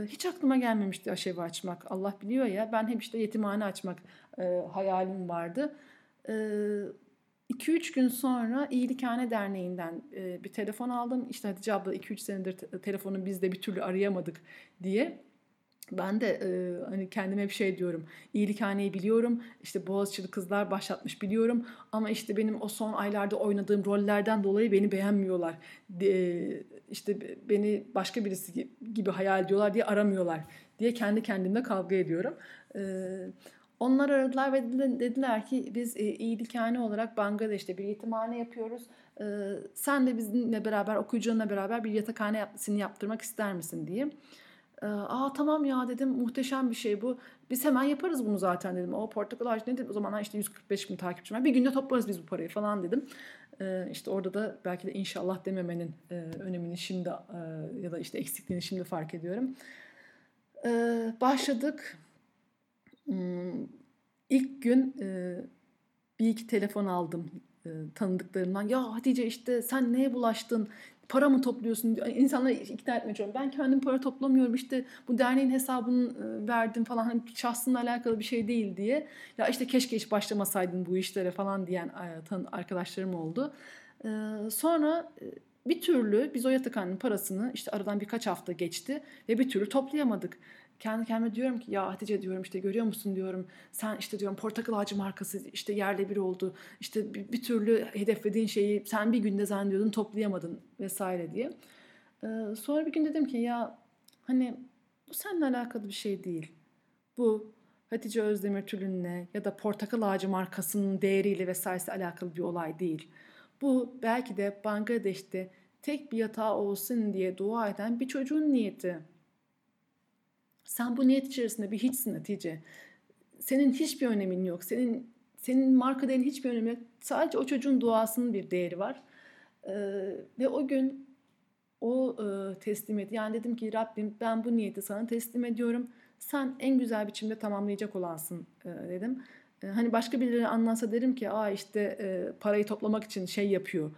Hiç aklıma gelmemişti aşevi açmak. Allah biliyor ya, ben hep işte yetimhane açmak hayalim vardı. 2-3 gün sonra İyilik Hane Derneği'nden bir telefon aldım. İşte Hatice abla 2-3 senedir telefonu biz de bir türlü arayamadık diye. Ben de hani kendime bir şey diyorum. İyilikhaneyi biliyorum. İşte Boğaziçi'li kızlar başlatmış biliyorum. Ama işte benim o son aylarda oynadığım rollerden dolayı beni beğenmiyorlar. İşte beni başka birisi gibi hayal ediyorlar diye aramıyorlar diye kendi kendimle kavga ediyorum. Onlar aradılar ve dediler ki biz iyilikhane olarak Bangladeş'te bir yetimhane yapıyoruz. Sen de bizimle beraber, okuyucularınla beraber bir yatakhanesini yaptırmak ister misin diye. Aa tamam ya dedim, muhteşem bir şey bu. Biz hemen yaparız bunu zaten dedim. O Portakal Ağacı nedir? O zaman işte 145 bin takipçim var. Bir günde toplarız biz bu parayı falan dedim. İşte orada da belki de inşallah dememenin önemini şimdi ya da işte eksikliğini şimdi fark ediyorum. Başladık. İlk gün bir iki telefon aldım tanıdıklarımdan. Ya Hatice işte sen neye bulaştın? Para mı topluyorsun? İnsanları ikna etmeye çalışıyorum. Ben kendim para toplamıyorum. İşte bu derneğin hesabını verdim falan. Hani şahsınla alakalı bir şey değil diye. Ya işte keşke hiç başlamasaydın bu işlere falan diyen arkadaşlarım oldu. Sonra bir türlü biz o yatakhanenin parasını, işte aradan birkaç hafta geçti ve bir türlü toplayamadık. Kendi kendime diyorum ki ya Hatice diyorum, işte görüyor musun diyorum, sen işte diyorum Portakal Ağacı markası işte yerle bir oldu, işte bir türlü hedeflediğin şeyi sen bir günde zannediyordun, toplayamadın vesaire diye. Sonra bir gün dedim ki ya hani bu seninle alakalı bir şey değil, bu Hatice Özdemir Tülün'le ya da Portakal Ağacı markasının değeriyle vesairesi alakalı bir olay değil. Bu belki de Bangladeş'te tek bir yatağı olsun diye dua eden bir çocuğun niyeti. Sen bu niyet içerisinde bir hiçsin Hatice. Senin hiçbir önemin yok. Senin marka değerinin hiçbir önemi yok. Sadece o çocuğun duasının bir değeri var. Ve o gün o teslimiyet, yani dedim ki Rabbim ben bu niyeti sana teslim ediyorum. Sen en güzel biçimde tamamlayacak olansın dedim. Hani başka birileri anlansa derim ki aa işte parayı toplamak için şey yapıyor,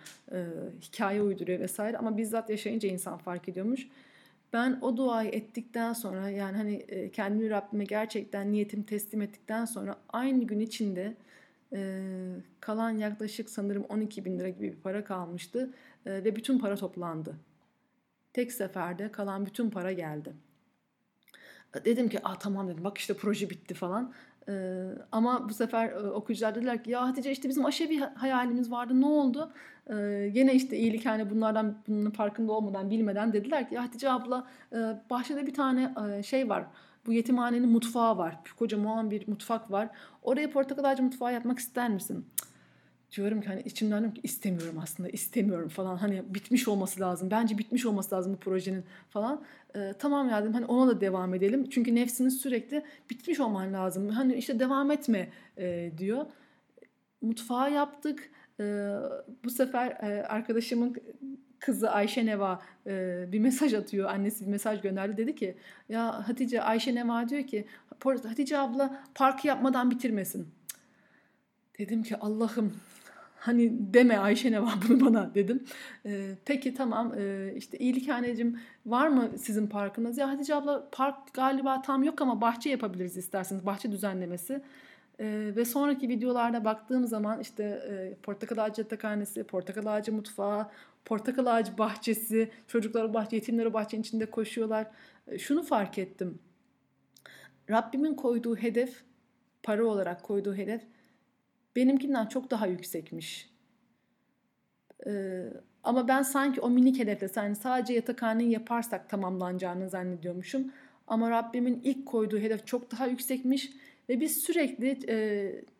hikaye uyduruyor vesaire. Ama bizzat yaşayınca insan fark ediyormuş. Ben o duayı ettikten sonra, yani hani kendimi Rabbime gerçekten niyetimi teslim ettikten sonra aynı gün içinde kalan yaklaşık sanırım 12 bin lira gibi bir para kalmıştı ve bütün para toplandı. Tek seferde kalan bütün para geldi. Dedim ki aa tamam dedim, bak işte proje bitti falan. Ama bu sefer okuyucular dediler ki ya Hatice işte bizim aşevi hayalimiz vardı, ne oldu? Gene işte iyilik hani bunlardan, bunun farkında olmadan, bilmeden dediler ki ya Hatice abla bahçede bir tane şey var, bu yetimhanenin mutfağı var, kocaman bir mutfak var, oraya Portakal Ağacı mutfağı yapmak ister misin? Diyorum ki hani içimden diyorum ki istemiyorum aslında, istemiyorum falan, hani bitmiş olması lazım, bence bitmiş olması lazım bu projenin falan. Tamam ya dedim, hani ona da devam edelim çünkü nefsiniz sürekli bitmiş olman lazım, hani işte devam etme diyor. Mutfağı yaptık. Bu sefer arkadaşımın kızı Ayşe Neva bir mesaj atıyor, annesi bir mesaj gönderdi, dedi ki ya Hatice, Ayşe Neva diyor ki Hatice abla parkı yapmadan bitirmesin. Dedim ki Allah'ım hani deme Ayşe Neva bunu bana dedim. Peki tamam, işte İyilikhaneciğim var mı sizin parkınız? Ya Hatice abla park galiba tam yok ama bahçe yapabiliriz isterseniz, bahçe düzenlemesi. Ve sonraki videolarda baktığım zaman işte Portakal Ağacı Yatakhanesi, Portakal Ağacı Mutfağı, Portakal Ağacı Bahçesi, çocuklar bahçe, yetimler bahçenin içinde koşuyorlar. Şunu fark ettim. Rabbimin koyduğu hedef, para olarak koyduğu hedef benimkinden çok daha yüksekmiş. Ama ben sanki o minik hedefle, yani sadece yatakhaneyi yaparsak tamamlanacağını zannediyormuşum. Ama Rabbimin ilk koyduğu hedef çok daha yüksekmiş. Ve biz sürekli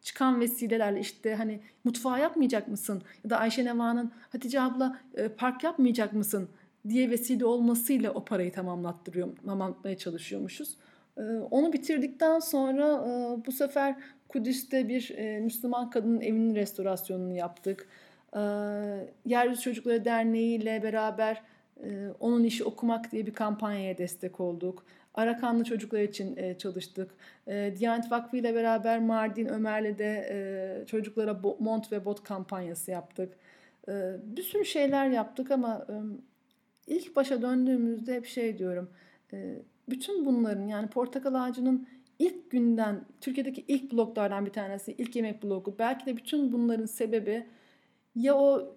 çıkan vesilelerle işte hani mutfağı yapmayacak mısın? Ya da Ayşe Neva'nın Hatice abla park yapmayacak mısın diye vesile olmasıyla o parayı tamamlatmaya çalışıyormuşuz. Onu bitirdikten sonra bu sefer Kudüs'te bir Müslüman kadının evinin restorasyonunu yaptık. Yeryüzü Çocukları Derneği ile beraber onun işi okumak diye bir kampanyaya destek olduk. Arakanlı çocuklar için çalıştık. Diyanet Vakfı ile beraber Mardin Ömer'le de çocuklara mont ve bot kampanyası yaptık. Bir sürü şeyler yaptık ama ilk başa döndüğümüzde hep şey diyorum. Bütün bunların, yani Portakal Ağacı'nın ilk günden, Türkiye'deki ilk bloglardan bir tanesi, ilk yemek blogu. Belki de bütün bunların sebebi ya o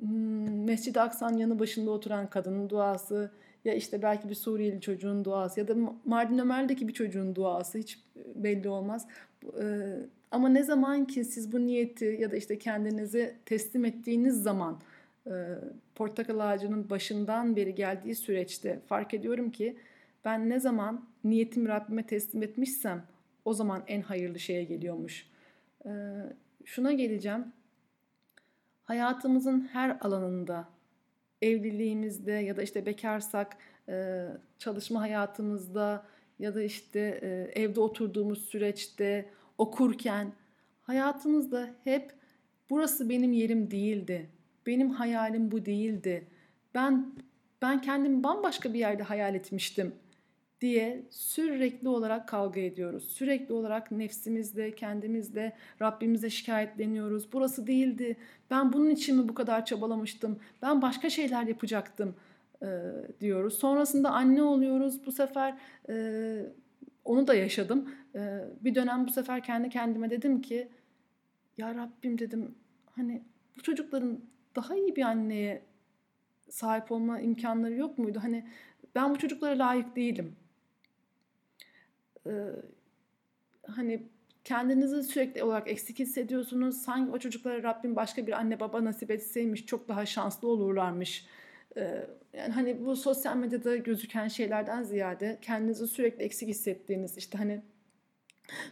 Mescid-i Aksa'nın yanı başında oturan kadının duası, ya işte belki bir Suriyeli çocuğun duası ya da Mardin Ömer'deki bir çocuğun duası, hiç belli olmaz. Ama ne zaman ki siz bu niyeti ya da işte kendinizi teslim ettiğiniz zaman, Portakal Ağacı'nın başından beri geldiği süreçte fark ediyorum ki ben ne zaman niyetimi Rabbime teslim etmişsem o zaman en hayırlı şeye geliyormuş. Şuna geleceğim. Hayatımızın her alanında, evliliğimizde ya da işte bekarsak çalışma hayatımızda ya da işte evde oturduğumuz süreçte, okurken, hayatımızda hep burası benim yerim değildi. Benim hayalim bu değildi. Ben kendimi bambaşka bir yerde hayal etmiştim diye sürekli olarak kavga ediyoruz. Sürekli olarak nefsimizle, kendimizle, Rabbimize şikayetleniyoruz. Burası değildi. Ben bunun için mi bu kadar çabalamıştım? Ben başka şeyler yapacaktım diyoruz. Sonrasında anne oluyoruz. Bu sefer onu da yaşadım. Bir dönem bu sefer kendi kendime dedim ki, ya Rabbim dedim, hani bu çocukların daha iyi bir anneye sahip olma imkanları yok muydu? Hani ben bu çocuklara layık değilim. Hani kendinizi sürekli olarak eksik hissediyorsunuz. Sanki o çocuklara Rabbim başka bir anne baba nasip etseymiş çok daha şanslı olurlarmış. Yani hani bu sosyal medyada gözüken şeylerden ziyade kendinizi sürekli eksik hissettiğiniz, işte hani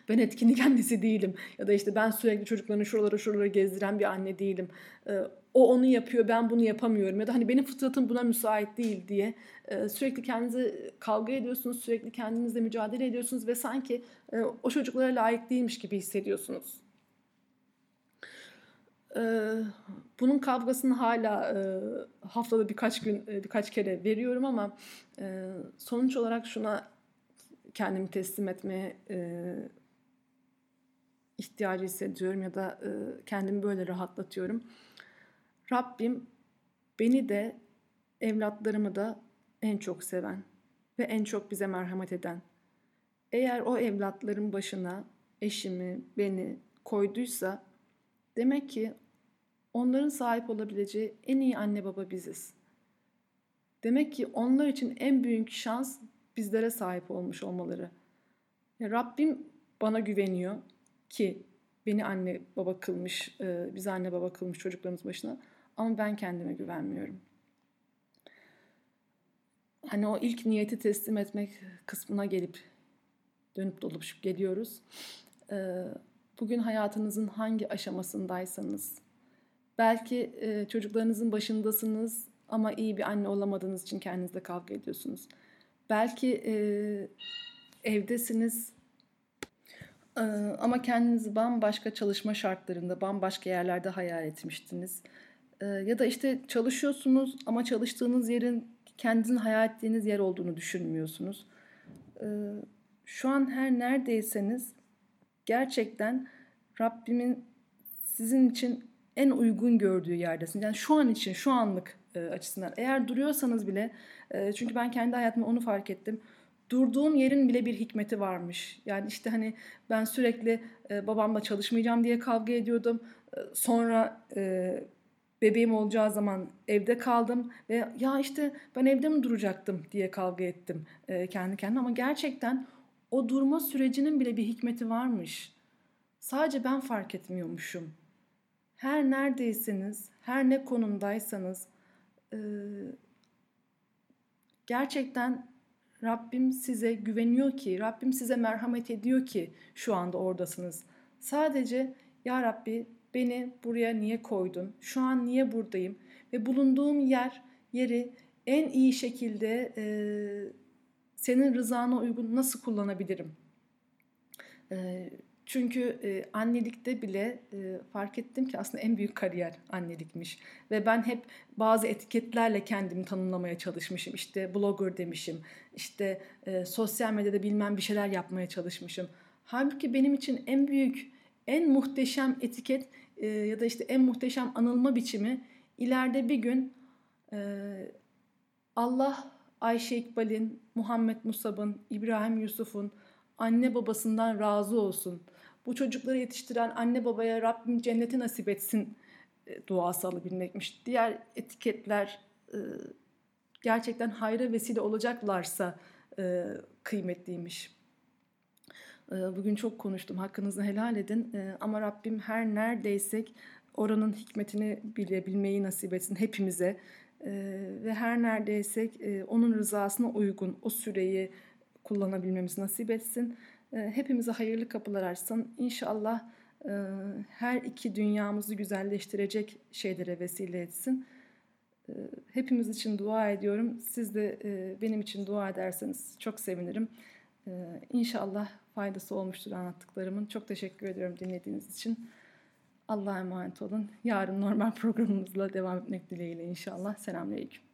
ben etkinlik annesi değilim ya da işte ben sürekli çocuklarını şuralara gezdiren bir anne değilim. O onu yapıyor, ben bunu yapamıyorum ya da hani benim fıtratım buna müsait değil diye sürekli kendinize kavga ediyorsunuz, sürekli kendinizle mücadele ediyorsunuz ve sanki o çocuklara layık değilmiş gibi hissediyorsunuz. Bunun kavgasını hala haftada birkaç kere veriyorum ama sonuç olarak şuna kendimi teslim etmeye ihtiyacı hissediyorum ya da kendimi böyle rahatlatıyorum. Rabbim beni de evlatlarımı da en çok seven ve en çok bize merhamet eden. Eğer o evlatların başına eşimi, beni koyduysa demek ki onların sahip olabileceği en iyi anne baba biziz. Demek ki onlar için en büyük şans bizlere sahip olmuş olmaları. Rabbim bana güveniyor ki beni anne baba kılmış, bizi anne baba kılmış çocuklarımız başına. Ama ben kendime güvenmiyorum. Hani o ilk niyeti teslim etmek kısmına gelip dönüp doluşup geliyoruz. Bugün hayatınızın hangi aşamasındaysanız, belki çocuklarınızın başındasınız ama iyi bir anne olamadığınız için kendinizle kavga ediyorsunuz. Belki evdesiniz ama kendinizi bambaşka çalışma şartlarında, bambaşka yerlerde hayal etmiştiniz. Ya da işte çalışıyorsunuz ama çalıştığınız yerin kendinizin hayal ettiğiniz yer olduğunu düşünmüyorsunuz. Şu an her neredeyseniz gerçekten Rabbimin sizin için en uygun gördüğü yerdesiniz. Yani şu an için, şu anlık açısından. Eğer duruyorsanız bile, çünkü ben kendi hayatımda onu fark ettim. Durduğum yerin bile bir hikmeti varmış. Yani işte hani ben sürekli babamla çalışmayacağım diye kavga ediyordum. Sonra bebeğim olacağı zaman evde kaldım ve ya işte ben evde mi duracaktım diye kavga ettim kendi kendime. Ama gerçekten o durma sürecinin bile bir hikmeti varmış. Sadece ben fark etmiyormuşum. Her neredeyseniz, her ne konumdaysanız gerçekten Rabbim size güveniyor ki, Rabbim size merhamet ediyor ki şu anda oradasınız. Sadece ya Rabbi beni buraya niye koydun? Şu an niye buradayım? Ve bulunduğum yeri en iyi şekilde senin rızana uygun nasıl kullanabilirim? Çünkü annelikte bile fark ettim ki aslında en büyük kariyer annelikmiş. Ve ben hep bazı etiketlerle kendimi tanımlamaya çalışmışım. İşte blogger demişim, işte sosyal medyada bilmem bir şeyler yapmaya çalışmışım. Halbuki benim için en büyük, en muhteşem etiket ya da işte en muhteşem anılma biçimi ileride bir gün Allah Ayşe İkbal'in, Muhammed Musab'ın, İbrahim Yusuf'un anne babasından razı olsun. Bu çocukları yetiştiren anne babaya Rabbim cenneti nasip etsin duası alabilmekmiş. Diğer etiketler gerçekten hayra vesile olacaklarsa kıymetliymiş. Bugün çok konuştum, hakkınızı helal edin. Ama Rabbim her neredeysek oranın hikmetini bilebilmeyi nasip etsin hepimize. Ve her neredeysek onun rızasına uygun o süreyi kullanabilmemizi nasip etsin. Hepimize hayırlı kapılar açsın. İnşallah her iki dünyamızı güzelleştirecek şeylere vesile etsin. Hepimiz için dua ediyorum. Siz de benim için dua ederseniz çok sevinirim. İnşallah faydası olmuştur anlattıklarımın. Çok teşekkür ediyorum dinlediğiniz için. Allah'a emanet olun. Yarın normal programımızla devam etmek dileğiyle inşallah. Selamünaleyküm.